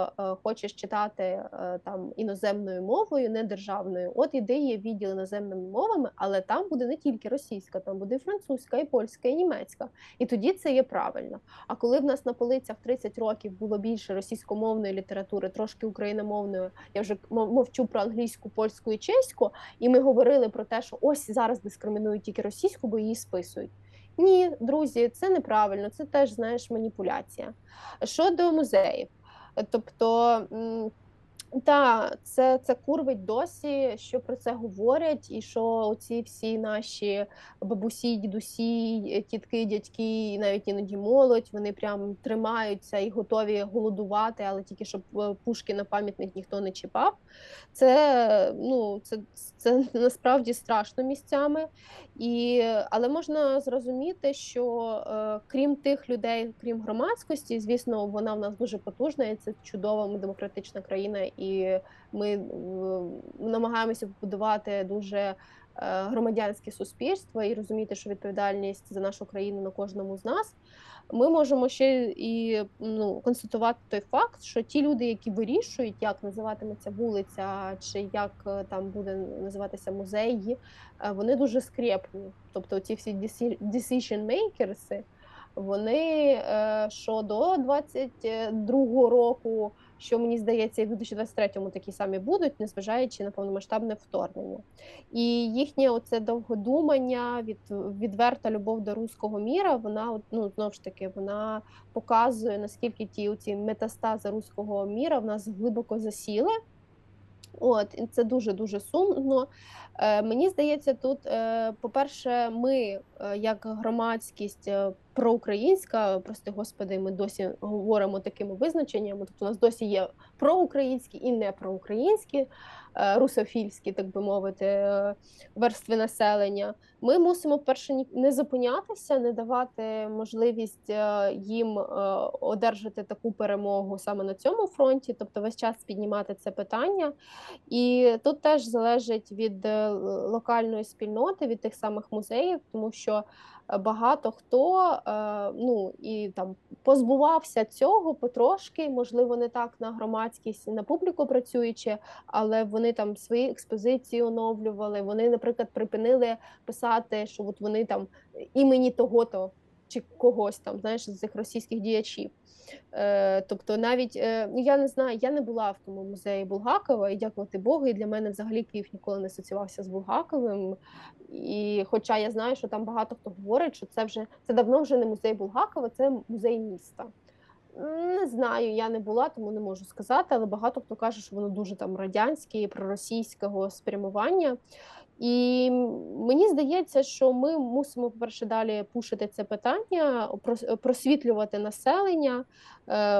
хочеш читати там іноземною мовою, не державною, от іди є відділ іноземними мовами, але там буде не тільки російська, там буде і французька, і польська, і німецька. І тоді це є правильно. А коли в нас на полицях 30 років було більше російськомовної літератури, трошки україномовної, я вже мовчу про англійську, польську і чеську, і ми говорили про те, що ось зараз дискримінують тільки російську, бо її списують. Ні, друзі, це неправильно, це теж, знаєш, маніпуляція. Щодо музеїв, тобто, та, це курвить досі, що про це говорять, і що ці всі наші бабусі, дідусі, тітки, дядьки, і навіть іноді молодь, вони прям тримаються і готові голодувати, але тільки щоб пушки на пам'ятник ніхто не чіпав. Це насправді страшно місцями. Але можна зрозуміти, що крім тих людей, крім громадськості, звісно, вона в нас дуже потужна, і це чудова, ми демократична країна, і ми намагаємося побудувати дуже громадянське суспільство і розуміти, що відповідальність за нашу країну на кожному з нас, ми можемо ще і констатувати той факт, що ті люди, які вирішують, як називатиметься вулиця, чи як там буде називатися музей, вони дуже скрєпні. Тобто ці всі decision-makers, вони щодо 22-го року, що, мені здається, і в 2023-му такі самі будуть, незважаючи на повномасштабне вторгнення. І їхнє оце довгодумання, відверта любов до руського міра, вона, знову ж таки, вона показує, наскільки ці метастази руського міра в нас глибоко засіли. І це дуже-дуже сумно. Мені здається, тут, по-перше, ми, як громадськість проукраїнська, прости господи, ми досі говоримо такими визначеннями, тобто у нас досі є проукраїнські і не проукраїнські, русофільські, так би мовити, верстви населення. Ми мусимо, перше, не зупинятися, не давати можливість їм одержати таку перемогу саме на цьому фронті, тобто весь час піднімати це питання. І тут теж залежить від локальної спільноти, від тих самих музеїв, тому що багато хто і там позбувався цього потрошки, можливо, не так на громадськість, на публіку працюючи, але вони там свої експозиції оновлювали, вони, наприклад, припинили писати, що от вони там імені того-то чи когось там, знаєш, з цих російських діячів. Тобто навіть, я не знаю, я не була в тому музеї Булгакова, і дякувати Богу, і для мене взагалі Київ ніколи не асоціювався з Булгаковим, і хоча я знаю, що там багато хто говорить, що це давно вже не музей Булгакова, це музей міста. Не знаю, я не була, тому не можу сказати, але багато хто каже, що воно дуже там радянське і проросійського спрямування. І мені здається, що ми мусимо, по-перше, далі пушити це питання, просвітлювати населення.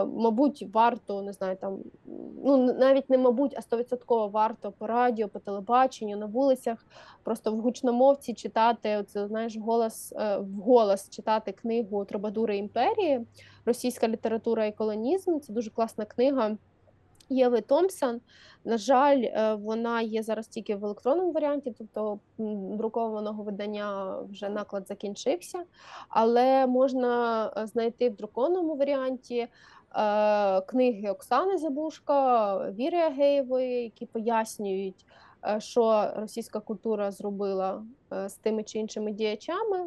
Мабуть, варто, не знаю, там, навіть не мабуть, а 100% варто по радіо, по телебаченню, на вулицях, просто в гучномовці читати, оце, знаєш, вголос читати книгу «Трубадури імперії. Російська література і колонізм». Це дуже класна книга Єви Томпсон. На жаль, вона є зараз тільки в електронному варіанті, тобто друкованого видання вже наклад закінчився, але можна знайти в друкованому варіанті книги Оксани Забужко, Віри Агеєвої, які пояснюють, що російська культура зробила з тими чи іншими діячами,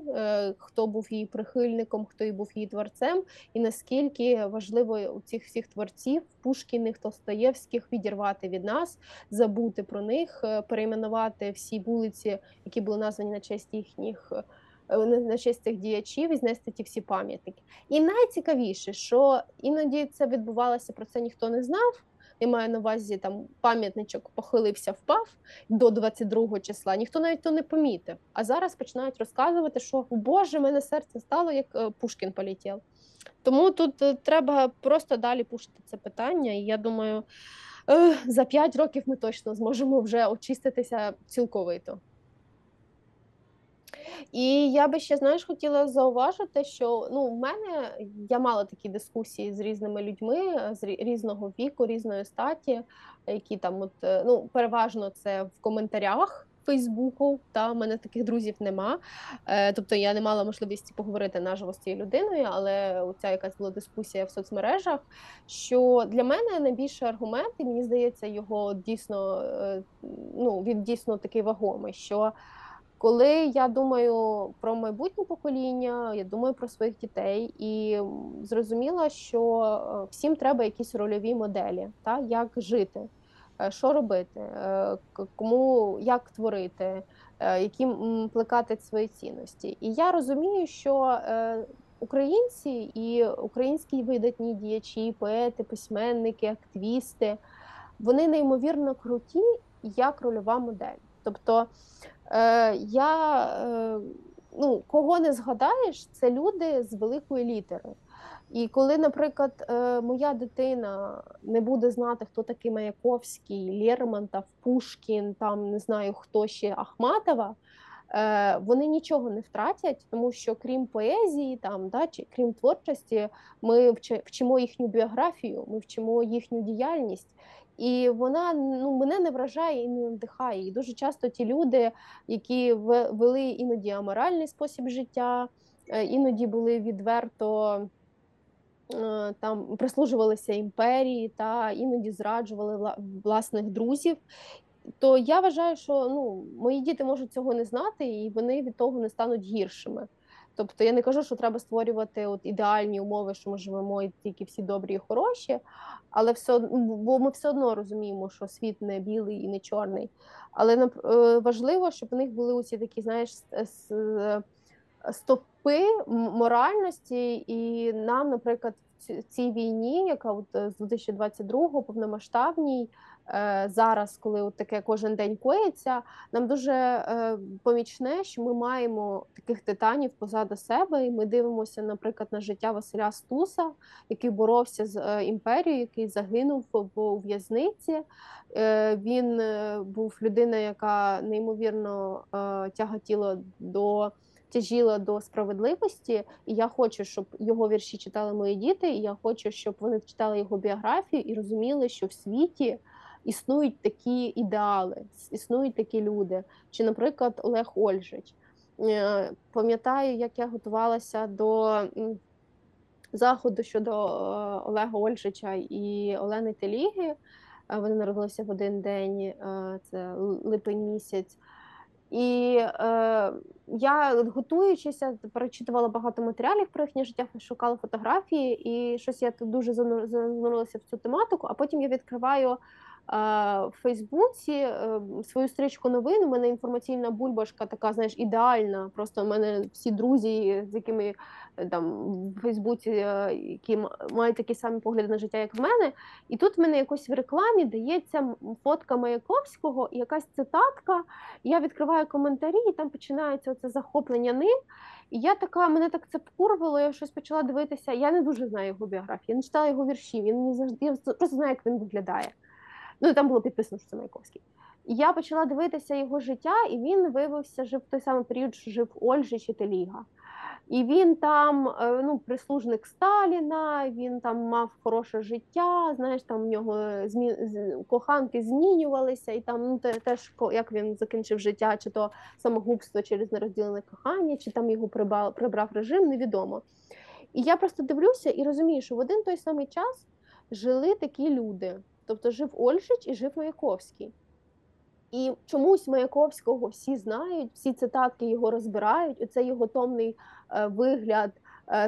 хто був її прихильником, хто і був її творцем, і наскільки важливо у цих всіх творців, Пушкіних, Толстоєвських, відірвати від нас, забути про них, перейменувати всі вулиці, які були названі на честь їхніх на честь цих діячів і знести ті всі пам'ятники. І найцікавіше, що іноді це відбувалося, про це ніхто не знав. Я маю на увазі, там пам'ятничок похилився, впав до 22 числа, ніхто навіть то не помітив. А зараз починають розказувати, що «Боже, мене серце стало, як Пушкін полетів». Тому тут треба просто далі пушити це питання, і я думаю, за 5 років ми точно зможемо вже очиститися цілковито. І я би ще, знаєш, хотіла зауважити, що в мене, я мала такі дискусії з різними людьми, з різного віку, різної статі, які там переважно це в коментарях Фейсбуку, та в мене таких друзів нема, тобто я не мала можливості поговорити наживо з цією людиною, але оця якась була дискусія в соцмережах, що для мене найбільший аргумент, і мені здається, його дійсно, він дійсно такий вагомий, що коли я думаю про майбутнє покоління, я думаю про своїх дітей, і зрозуміла, що всім треба якісь рольові моделі, та, як жити, що робити, кому, як творити, які плекати свої цінності. І я розумію, що українці і українські видатні діячі, поети, письменники, активісти, вони неймовірно круті, як рольова модель. Тобто, кого не згадаєш, це люди з великої літери. І коли, наприклад, моя дитина не буде знати, хто такий Маяковський, Лермонтов, Пушкін, там, не знаю, хто ще, Ахматова, вони нічого не втратять, тому що крім поезії, чи крім творчості, ми вчимо їхню біографію, ми вчимо їхню діяльність. І вона мене не вражає і не надихає. І дуже часто ті люди, які вели іноді аморальний спосіб життя, іноді були відверто, прислужувалися імперії, та іноді зраджували власних друзів, то я вважаю, що мої діти можуть цього не знати, і вони від того не стануть гіршими. Тобто я не кажу, що треба створювати ідеальні умови, що ми живемо і тільки всі добрі і хороші, але бо ми все одно розуміємо, що світ не білий і не чорний. Але важливо, щоб у них були оці такі, знаєш, стовпи моральності, і нам, наприклад, в цій війні, яка з 2022-го повномасштабній, зараз, коли таке кожен день коїться, нам дуже помічне, що ми маємо таких титанів позаду себе, і ми дивимося, наприклад, на життя Василя Стуса, який боровся з імперією, який загинув у в'язниці. Він був людина, яка неймовірно тяжіла до справедливості, і я хочу, щоб його вірші читали мої діти, і я хочу, щоб вони читали його біографію і розуміли, що в світі існують такі ідеали, існують такі люди. Чи, наприклад, Олег Ольжич. Пам'ятаю, як я готувалася до заходу щодо Олега Ольжича і Олени Теліги. Вони народилися в один день, це липень місяць. І я, готуючися, перечитувала багато матеріалів про їхнє життя, шукала фотографії, і щось я тут дуже занурилася в цю тематику, а потім я відкриваю в Фейсбуці свою стрічку новин, у мене інформаційна бульбашка така, знаєш, ідеальна, просто у мене всі друзі, з якими в Фейсбуці, які мають такі самі погляди на життя, як в мене, і тут в мене якось в рекламі дається фотка Маяковського і якась цитатка, я відкриваю коментарі, і там починається оце захоплення ним, і я така, мене так це покурвало, я щось почала дивитися, я не дуже знаю його біографію, я не читала його вірші, я просто знаю, як він виглядає. Там було підписано, що це Маяковський. Я почала дивитися його життя, і він виявився, жив в той самий період, що жив Ольжич і Теліга. І він там, прислужник Сталіна, він там мав хороше життя, знаєш, там в нього коханки змінювалися, і там теж, як він закінчив життя, чи то самогубство через нерозділене кохання, чи там його прибрав режим, невідомо. І я просто дивлюся і розумію, що в один той самий час жили такі люди. Тобто жив Ольжич і жив Маяковський. І чомусь Маяковського всі знають, всі цитатки його розбирають, оцей його томний вигляд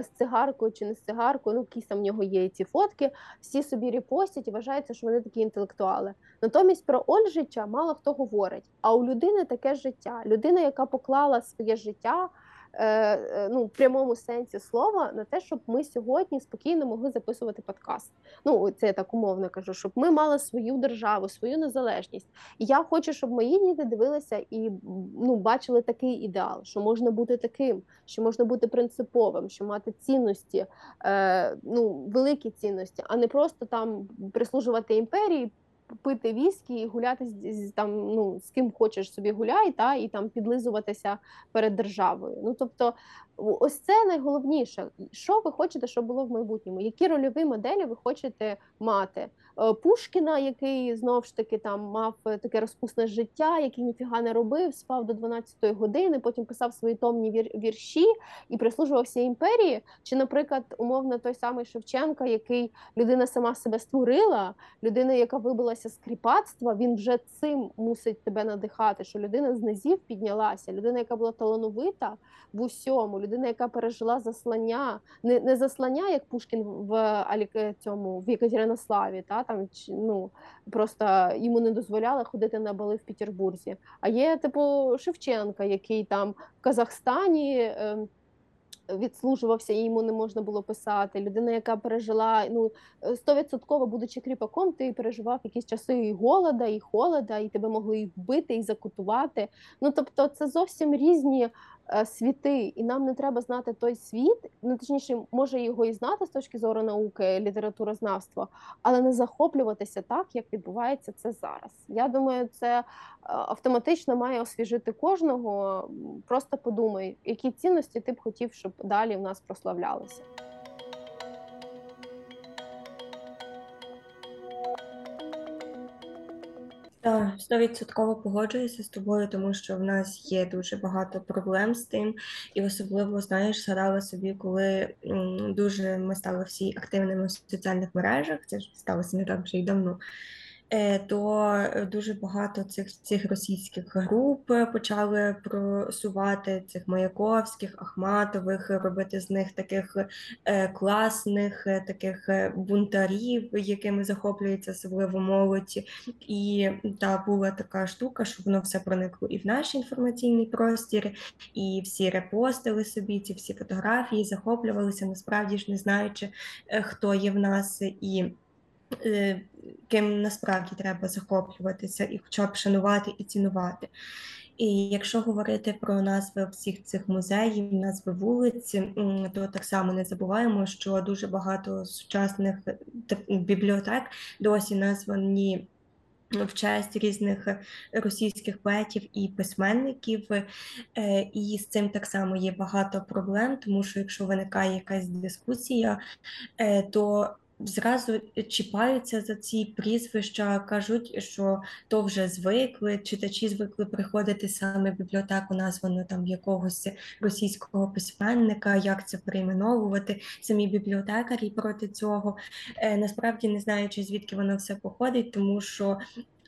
з цигаркою чи не з цигаркою, якісь там в нього є ці фотки, всі собі репостять і вважаються, що вони такі інтелектуали. Натомість про Ольжича мало хто говорить, а у людини таке життя. Людина, яка поклала своє життя ну, в прямому сенсі слова на те, щоб ми сьогодні спокійно могли записувати подкаст. Ну, це я так умовно кажу, щоб ми мали свою державу, свою незалежність. І я хочу, щоб мої діти дивилися і, ну, бачили такий ідеал, що можна бути таким, що можна бути принциповим, що мати цінності, ну, великі цінності, а не просто там прислужувати імперії, пити віскі і гуляти там, ну, з ким хочеш собі гуляй, та, і там підлизуватися перед державою. Ну, тобто, ось це найголовніше. Що ви хочете, щоб було в майбутньому? Які рольові моделі ви хочете мати? Пушкіна, який, знов ж таки, там, мав таке розпусне життя, який ніфіга не робив, спав до 12-ї години, потім писав свої томні вірші і прислужувався імперії? Чи, наприклад, умовно, той самий Шевченка, який людина сама себе створила, людина, яка вибилася з кріпацтва, він вже цим мусить тебе надихати, що людина з низів піднялася, людина, яка була талановита в усьому, людина, яка пережила заслання, не заслання, як Пушкін в Екатеринославі, та, там, ну, просто йому не дозволяли ходити на бали в Петербурзі, а є, типу, Шевченка, який там в Казахстані відслужувався, і йому не можна було писати. Людина, яка пережила, ну, 100%, будучи кріпаком, ти переживав якісь часи і голода, і холода, і тебе могли і вбити, і закутувати. Ну, тобто, це зовсім різні світи, і нам не треба знати той світ, ну, точніше, може його і знати з точки зору науки, літературознавства, але не захоплюватися так, як відбувається це зараз. Я думаю, це автоматично має освіжити кожного. Просто подумай, які цінності ти б хотів, щоб далі в нас прославлялися. Так, 100% погоджуюся з тобою, тому що в нас є дуже багато проблем з тим, і особливо, знаєш, згадала собі, коли дуже ми стали всі активними в соціальних мережах, це ж сталося не так вже й давно, то дуже багато цих російських груп почали просувати, цих Маяковських, Ахматових, робити з них таких класних, таких бунтарів, якими захоплюється особливо молодь. І та була така штука, що воно все проникло і в наш інформаційний простір, і всі репостили собі ці всі фотографії, захоплювалися, насправді ж не знаючи, хто є в нас і ким насправді треба захоплюватися і хоча б шанувати і цінувати. І якщо говорити про назви всіх цих музеїв, назви вулиць, то так само не забуваємо, що дуже багато сучасних бібліотек досі названі в честь різних російських поетів і письменників, і з цим так само є багато проблем, тому що якщо виникає якась дискусія, то зразу чіпаються за ці прізвища, кажуть, що то вже звикли, читачі звикли приходити саме в бібліотеку, названу там якогось російського письменника, як це перейменовувати, самі бібліотекарі проти цього, насправді не знаючи, звідки воно все походить, тому що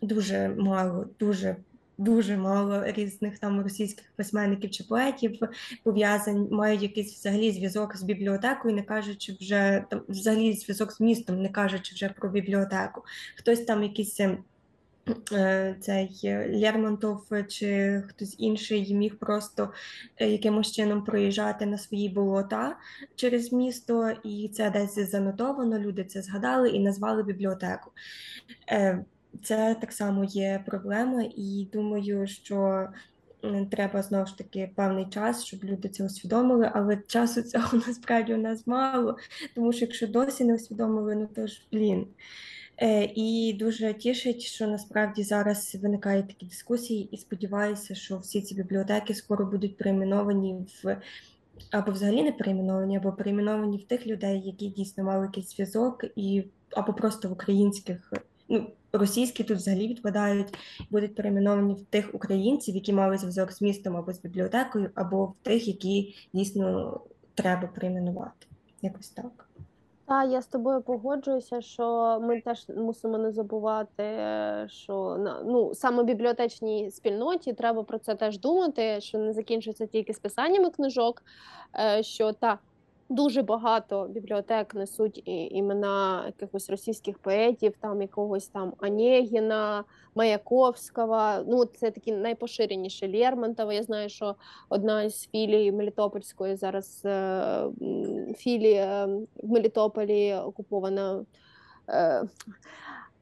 дуже мало різних там російських письменників чи поетів пов'язань, мають якийсь взагалі зв'язок з бібліотекою, не кажучи вже там взагалі зв'язок з містом, не кажучи вже про бібліотеку. Хтось там якийсь цей Лермонтов чи хтось інший міг просто якимось чином проїжджати на свої болота через місто, і це десь занотовано, люди це згадали і назвали бібліотеку. Це так само є проблема, і думаю, що треба, знову ж таки, певний час, щоб люди це усвідомили, але часу цього насправді у нас мало, тому що якщо досі не усвідомили, ну то ж, блін. І дуже тішить, що насправді зараз виникають такі дискусії, і сподіваюся, що всі ці бібліотеки скоро будуть перейменовані в... або взагалі не перейменовані, або перейменовані в тих людей, які дійсно мали якийсь зв'язок, і... або просто в українських... Ну, російські тут взагалі відпадають, будуть перейменовані в тих українців, які мали зв'язок з містом або з бібліотекою, або в тих, які дійсно треба перейменувати. Якось так. Та, я з тобою погоджуюся, що ми теж мусимо не забувати, що, ну, саме в бібліотечній спільноті треба про це теж думати, що не закінчується тільки з писаннями книжок, що та Дуже багато бібліотек несуть імена якихось російських поетів, там якогось там Онєгіна, Маяковського. Ну, це такі найпоширеніші. Лермонтова. Я знаю, що одна з філій Мелітопольської зараз філія в Мелітополі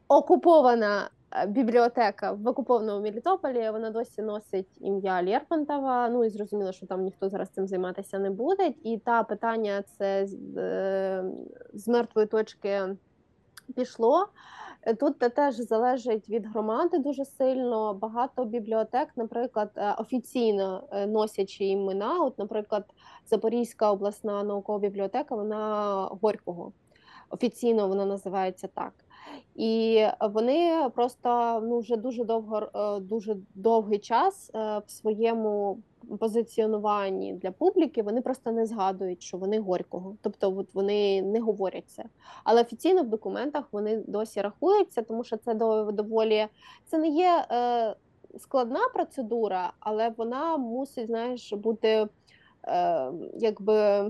окупована бібліотека в окупованому Мелітополі, вона досі носить ім'я Лермонтова, ну і зрозуміло, що там ніхто зараз цим займатися не буде. І та питання це з мертвої точки пішло. Тут теж залежить від громади дуже сильно. Багато бібліотек, наприклад, офіційно носячи імена, от, наприклад, Запорізька обласна наукова бібліотека, вона Горького. Офіційно вона називається так. І вони просто вже дуже довгий час в своєму позиціонуванні для публіки вони просто не згадують, що вони Горького. Тобто от вони не говорять це. Але офіційно в документах вони досі рахуються, тому що це доволі... Це не є складна процедура, але вона мусить, знаєш, бути якби...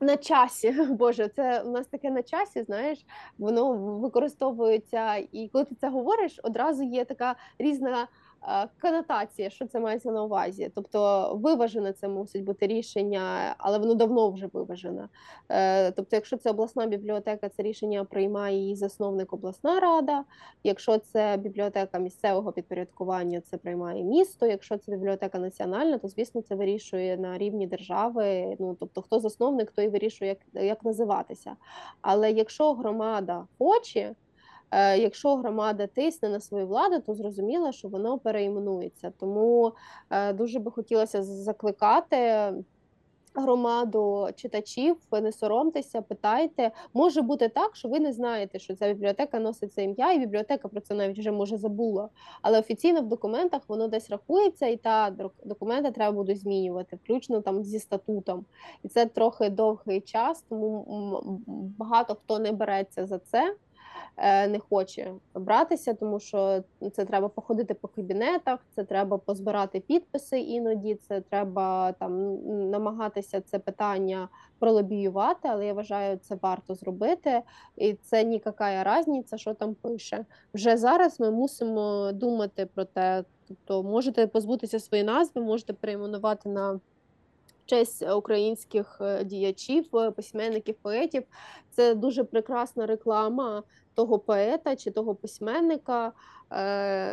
На часі, Боже, це у нас таке на часі, знаєш, воно використовується, і коли ти це говориш, одразу є така різна конотація, що це мається на увазі. Тобто виважене це мусить бути рішення, але воно давно вже виважене. Тобто якщо це обласна бібліотека, це рішення приймає її засновник обласна рада, якщо це бібліотека місцевого підпорядкування, це приймає місто, якщо це бібліотека національна, то, звісно, це вирішує на рівні держави, ну, тобто хто засновник, той вирішує, як називатися. Але якщо громада хоче, якщо громада тисне на свою владу, то зрозуміло, що воно переіменується. Тому дуже би хотілося закликати громаду читачів, не соромтеся, питайте. Може бути так, що ви не знаєте, що ця бібліотека носить це ім'я, і бібліотека про це навіть вже, може, забула. Але офіційно в документах воно десь рахується, і та документи треба буде змінювати, включно там зі статутом. І це трохи довгий час, тому багато хто не береться за це. Не хоче братися, тому що це треба походити по кабінетах, це треба позбирати підписи іноді, це треба там намагатися це питання пролобіювати, але я вважаю, це варто зробити, і це ніяка різниця, що там пише. Вже зараз ми мусимо думати про те, тобто можете позбутися своєї назви, можете перейменувати на честь українських діячів, письменників, поетів. Це дуже прекрасна реклама того поета чи того письменника.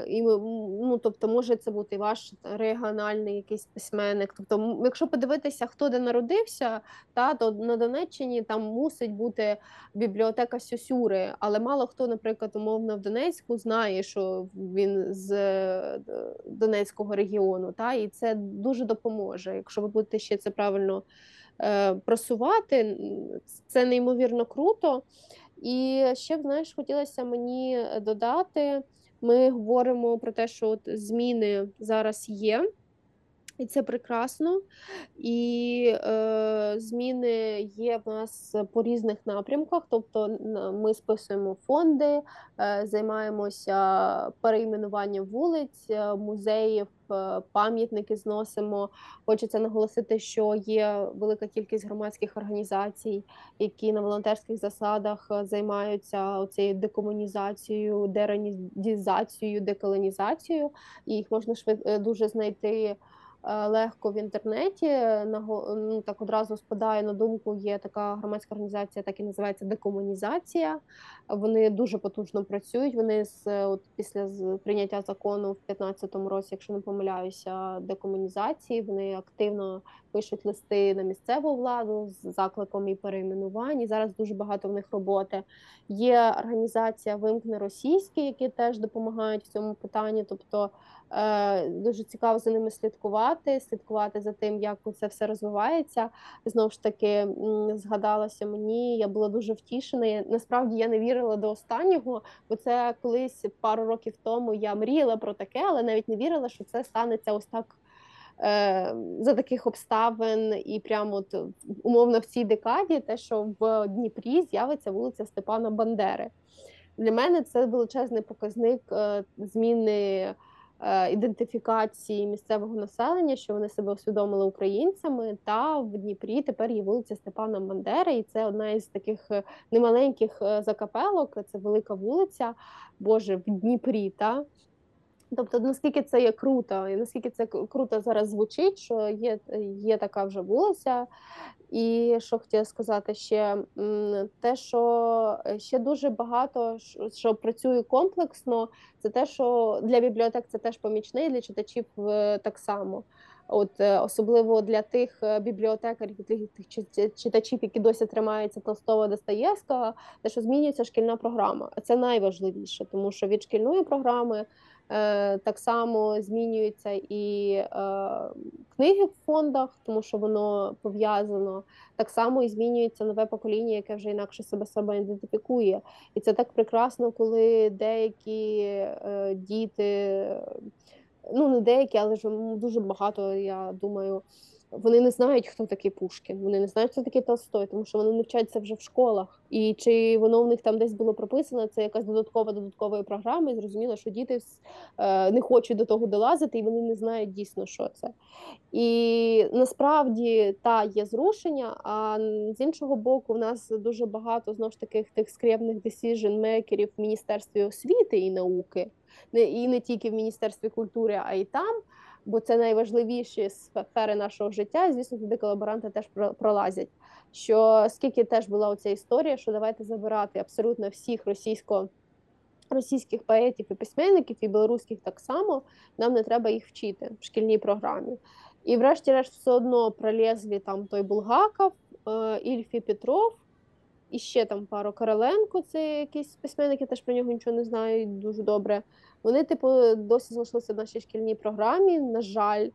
І, ну, тобто, може це бути ваш регіональний якийсь письменник. Тобто, якщо подивитися, хто де народився, то на Донеччині там мусить бути бібліотека Сюсюри, але мало хто, наприклад, умовно в Донецьку знає, що він з Донецького регіону, і це дуже допоможе. Якщо ви будете ще це правильно просувати, це неймовірно круто. І ще, знаєш, хотілося мені додати, ми говоримо про те, що от зміни зараз є, і це прекрасно, і зміни є в нас по різних напрямках, тобто ми списуємо фонди, займаємося перейменуванням вулиць, музеїв, пам'ятники зносимо. Хочеться наголосити, що є велика кількість громадських організацій, які на волонтерських засадах займаються цією декомунізацією, дерадізацією, деколонізацією. І їх можна дуже знайти легко в інтернеті. Так одразу спадає на думку, є така громадська організація, так і називається «Декомунізація». Вони дуже потужно працюють. Вони після прийняття закону в 2015 році, якщо не помиляюся, декомунізації, вони активно пишуть листи на місцеву владу з закликом і перейменувань. І зараз дуже багато в них роботи. Є організація «Вимкни російський», які теж допомагають в цьому питанні. Тобто дуже цікаво за ними слідкувати за тим, як це все розвивається. Знову ж таки, згадалося мені, я була дуже втішена. Насправді, я не вірила до останнього, бо це колись пару років тому я мріяла про таке, але навіть не вірила, що це станеться ось так, за таких обставин, і прямо от, умовно в цій декаді, те, що в Дніпрі з'явиться вулиця Степана Бандери. Для мене це величезний показник зміни ідентифікації місцевого населення, що вони себе усвідомили українцями, та в Дніпрі тепер є вулиця Степана Бандери, і це одна із таких немаленьких закапелок, це велика вулиця, Боже, в Дніпрі, та? Тобто, наскільки це є круто, і наскільки це круто зараз звучить, що є така вже вулиця. І що хотіла сказати ще, те, що ще дуже багато, що працюю комплексно, це те, що для бібліотек це теж помічне, і для читачів так само. От, особливо для тих бібліотекарів, тих читачів, які досі тримаються Толстого, Достоєвського, те, що змінюється шкільна програма. Це найважливіше, тому що від шкільної програми так само змінюються і книги в фондах, тому що воно пов'язано. Так само і змінюється нове покоління, яке вже інакше себе ідентифікує. І це так прекрасно, коли деякі діти, ну не деякі, але ж дуже багато, я думаю, вони не знають, хто такий Пушкін, вони не знають, хто такий Толстой, тому що вони не вчаться вже в школах. І чи воно в них там десь було прописано, це якась додаткова програма, і зрозуміло, що діти не хочуть до того долазити, і вони не знають дійсно, що це. І насправді, та, є зрушення, а з іншого боку, в нас дуже багато, знову ж таки, тих скрєбних decision-мейкерів в Міністерстві освіти і науки, і не тільки в Міністерстві культури, а й там, бо це найважливіші сфери нашого життя, і, звісно, туди колаборанти теж пролазять. Що скільки теж була оця історія, що давайте забирати абсолютно всіх російських поетів і письменників, і білоруських так само, нам не треба їх вчити в шкільній програмі. І врешті-решт все одно пролізли там той Булгаков, Ільф і Петров, і ще там пару Короленко, це якісь письменники, теж про нього нічого не знають дуже добре. Вони, типу, досі залишилися в нашій шкільній програмі, на жаль.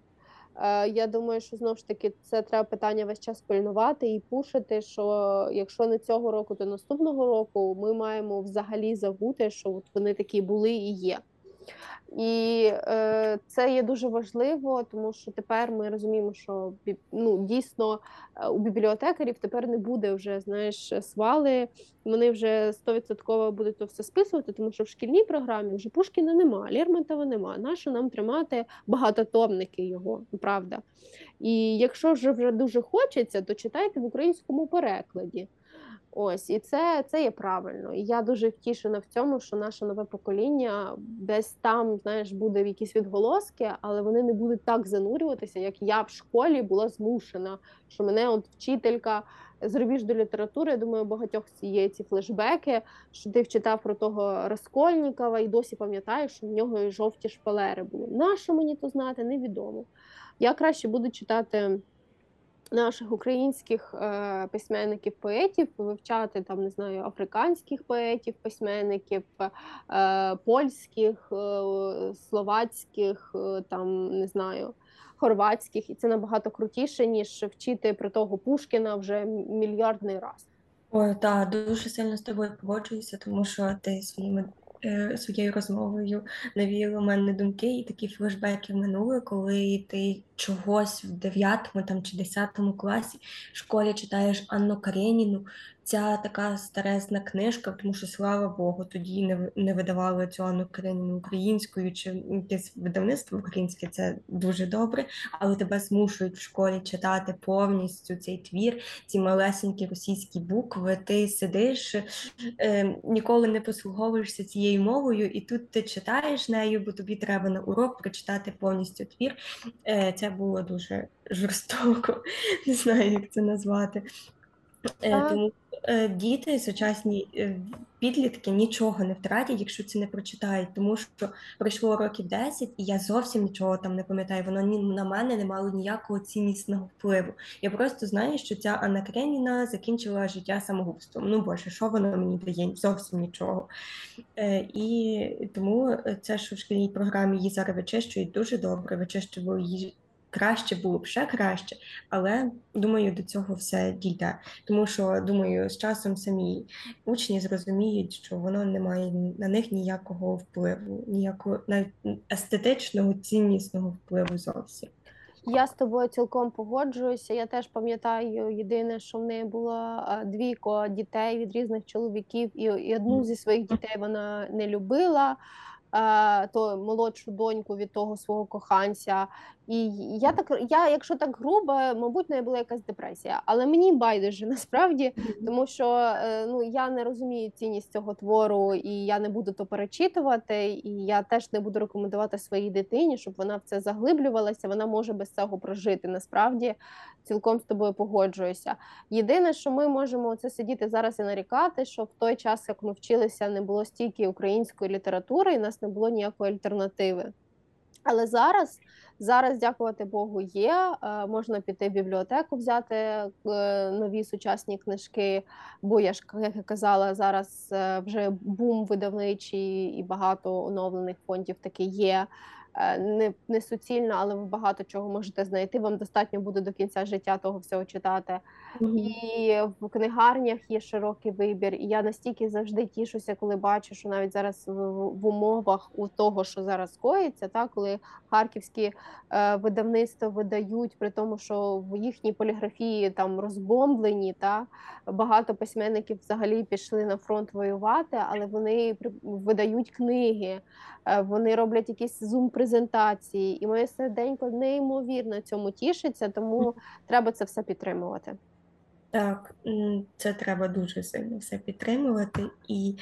Я думаю, що, знову ж таки, це треба питання весь час пильнувати і пушити, що якщо не цього року, то наступного року ми маємо взагалі забути, що от вони такі були і є. І це є дуже важливо, тому що тепер ми розуміємо, що дійсно у бібліотекарів тепер не буде вже, знаєш, свали, вони вже 100% будуть то все списувати, тому що в шкільній програмі вже Пушкіна нема, Лермонтова нема, нащо нам тримати багатотомники його, правда. І якщо вже дуже хочеться, то читайте в українському перекладі. Ось, і це є правильно. І я дуже втішена в цьому, що наше нове покоління десь там, знаєш, буде якісь відголоски, але вони не будуть так занурюватися, як я в школі була змушена, що мене от вчителька з рубіжної літератури, я думаю, у багатьох є ці флешбеки, що ти вчитав про того Раскольнікова і досі пам'ятаєш, що в нього і жовті шпалери були. Нащо мені то знати, невідомо. Я краще буду читати наших українських письменників, поетів, вивчати там, не знаю, африканських поетів, письменників, польських, словацьких, там, не знаю, хорватських, і це набагато крутіше, ніж вчити про того Пушкіна вже мільярдний раз. Ой, так, дуже сильно з тобою погоджуюся, тому що ти своєю розмовою навіяли у мене думки і такі флешбеки в минуле, коли ти чогось в 9-му там, чи 10-му класі в школі читаєш Анну Кареніну. Ця така старезна книжка, тому що, слава Богу, тоді не видавали цю Анну Кареніну українською, чи якесь видавництво українське, це дуже добре, але тебе змушують в школі читати повністю цей твір, ці малесенькі російські букви, ти сидиш, ніколи не послуговуєшся цією мовою, і тут ти читаєш нею, бо тобі треба на урок прочитати повністю твір. Це було дуже жорстоко, не знаю, як це назвати. Тому діти, сучасні підлітки нічого не втратять, якщо це не прочитають, тому що пройшло років 10, і я зовсім нічого там не пам'ятаю, воно на мене не мало ніякого ціннісного впливу. Я просто знаю, що ця Анна Кареніна закінчила життя самогубством. Ну, боже, що воно мені дає? Зовсім нічого. І тому це, що в шкільній програмі її зараз вичищують, дуже добре, вичищували її. Краще було б, ще краще, але, думаю, до цього все дійде. Тому що, думаю, з часом самі учні зрозуміють, що воно не має на них ніякого впливу, ніякого навіть естетичного, ціннісного впливу зовсім. Я з тобою цілком погоджуюся. Я теж пам'ятаю, єдине, що в неї було 2 дітей від різних чоловіків, і одну зі своїх дітей вона не любила. то молодшу доньку від того свого коханця. І я, якщо так грубо, мабуть, в неї була якась депресія. Але мені байдуже насправді, тому що я не розумію цінність цього твору, і я не буду то перечитувати, і я теж не буду рекомендувати своїй дитині, щоб вона в це заглиблювалася, вона може без цього прожити. Насправді, цілком з тобою погоджуюся. Єдине, що ми можемо це сидіти зараз і нарікати, що в той час, як ми вчилися, не було стільки української літератури, і в нас не було ніякої альтернативи. Але зараз, дякувати Богу, є. Можна піти в бібліотеку, взяти нові сучасні книжки, бо, я ж, як я казала, зараз вже бум видавничий і багато оновлених фондів таки є. Не суцільно, але ви багато чого можете знайти, вам достатньо буде до кінця життя того всього читати. І в книгарнях є широкий вибір, і я настільки завжди тішуся, коли бачу, що навіть зараз в умовах у того, що зараз коїться, коли харківські видавництва видають, при тому, що в їхній поліграфії там розбомблені, багато письменників взагалі пішли на фронт воювати, але вони видають книги, вони роблять якісь зум-презентації, і моє серденько неймовірно цьому тішиться, тому треба це все підтримувати. Так, це треба дуже сильно все підтримувати. І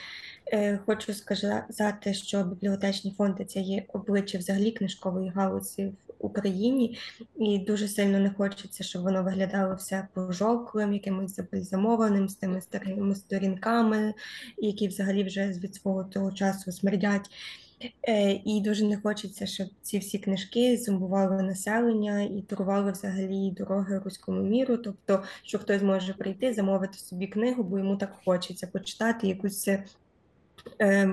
хочу сказати, що бібліотечні фонди – це є обличчя взагалі книжкової галузі в Україні. І дуже сильно не хочеться, щоб воно виглядало все пожовклим, якимось забальзамованим, з тими старими сторінками, які взагалі вже від свого того часу смердять. І дуже не хочеться, щоб ці всі книжки зомбували населення і турували взагалі дороги руському міру, тобто, що хтось може прийти, замовити собі книгу, бо йому так хочеться почитати якусь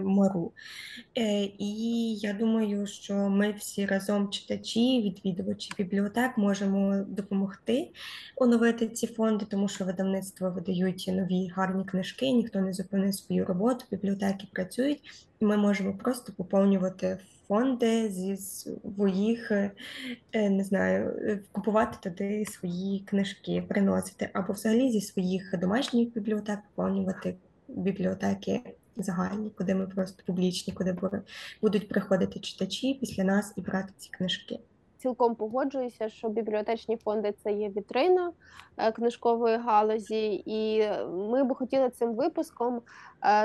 мару. І я думаю, що ми всі разом, читачі, відвідувачі бібліотек, можемо допомогти оновити ці фонди, тому що видавництва видають нові гарні книжки, ніхто не зупинив свою роботу, бібліотеки працюють, і ми можемо просто поповнювати фонди зі своїх, купувати туди свої книжки, приносити, або взагалі зі своїх домашніх бібліотек поповнювати бібліотеки загальні, куди ми просто публічні, куди будуть приходити читачі після нас і брати ці книжки. Цілком погоджуюся, що бібліотечні фонди – це є вітрина книжкової галузі, і ми би хотіли цим випуском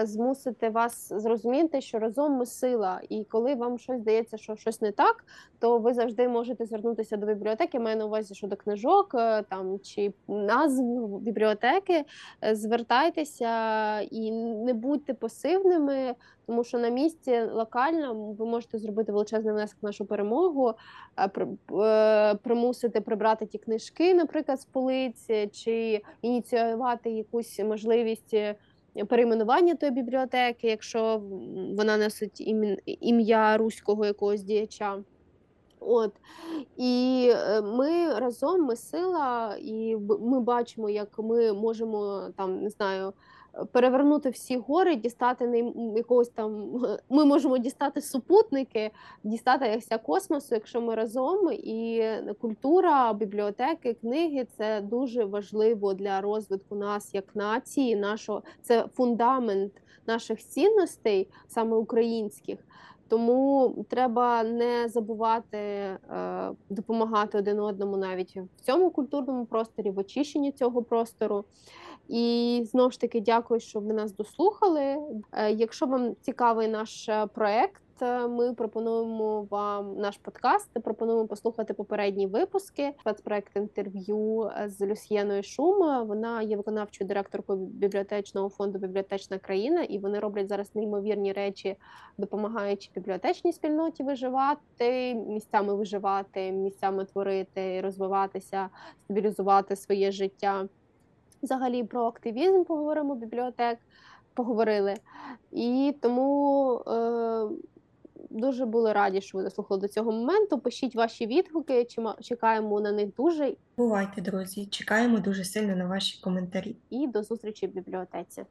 змусити вас зрозуміти, що разом ми сила, і коли вам щось здається, що щось не так, то ви завжди можете звернутися до бібліотеки, маю на увазі, що до книжок чи назв бібліотеки, звертайтеся і не будьте пасивними, тому що на місці локально ви можете зробити величезний внесок в нашу перемогу, примусити прибрати ті книжки, наприклад, з полиць, чи ініціювати якусь можливість перейменування тої бібліотеки, якщо вона носить ім'я руського якогось діяча. І ми разом, ми сила, і ми бачимо, як ми можемо, перевернути всі гори, дістати якогось ми можемо дістати супутники, дістатися космосу, якщо ми разом. І культура, бібліотеки, книги – це дуже важливо для розвитку нас як нації, це фундамент наших цінностей, саме українських. Тому треба не забувати допомагати один одному навіть в цьому культурному просторі, в очищенні цього простору. І знову ж таки дякую, що ви нас дослухали. Якщо вам цікавий наш проект, ми пропонуємо вам наш подкаст, пропонуємо послухати попередні випуски. Спецпроект інтерв'ю з Люсьєною Шумов. Вона є виконавчою директоркою бібліотечного фонду «Бібліотечна країна», і вони роблять зараз неймовірні речі, допомагаючи бібліотечній спільноті виживати, місцями виживати, місцями творити, розвиватися, стабілізувати своє життя. Взагалі про активізм поговоримо бібліотек, поговорили. І тому дуже були раді, що ви дослухали до цього моменту. Пишіть ваші відгуки, чекаємо на них дуже. Бувайте, друзі, чекаємо дуже сильно на ваші коментарі. І до зустрічі в бібліотеці.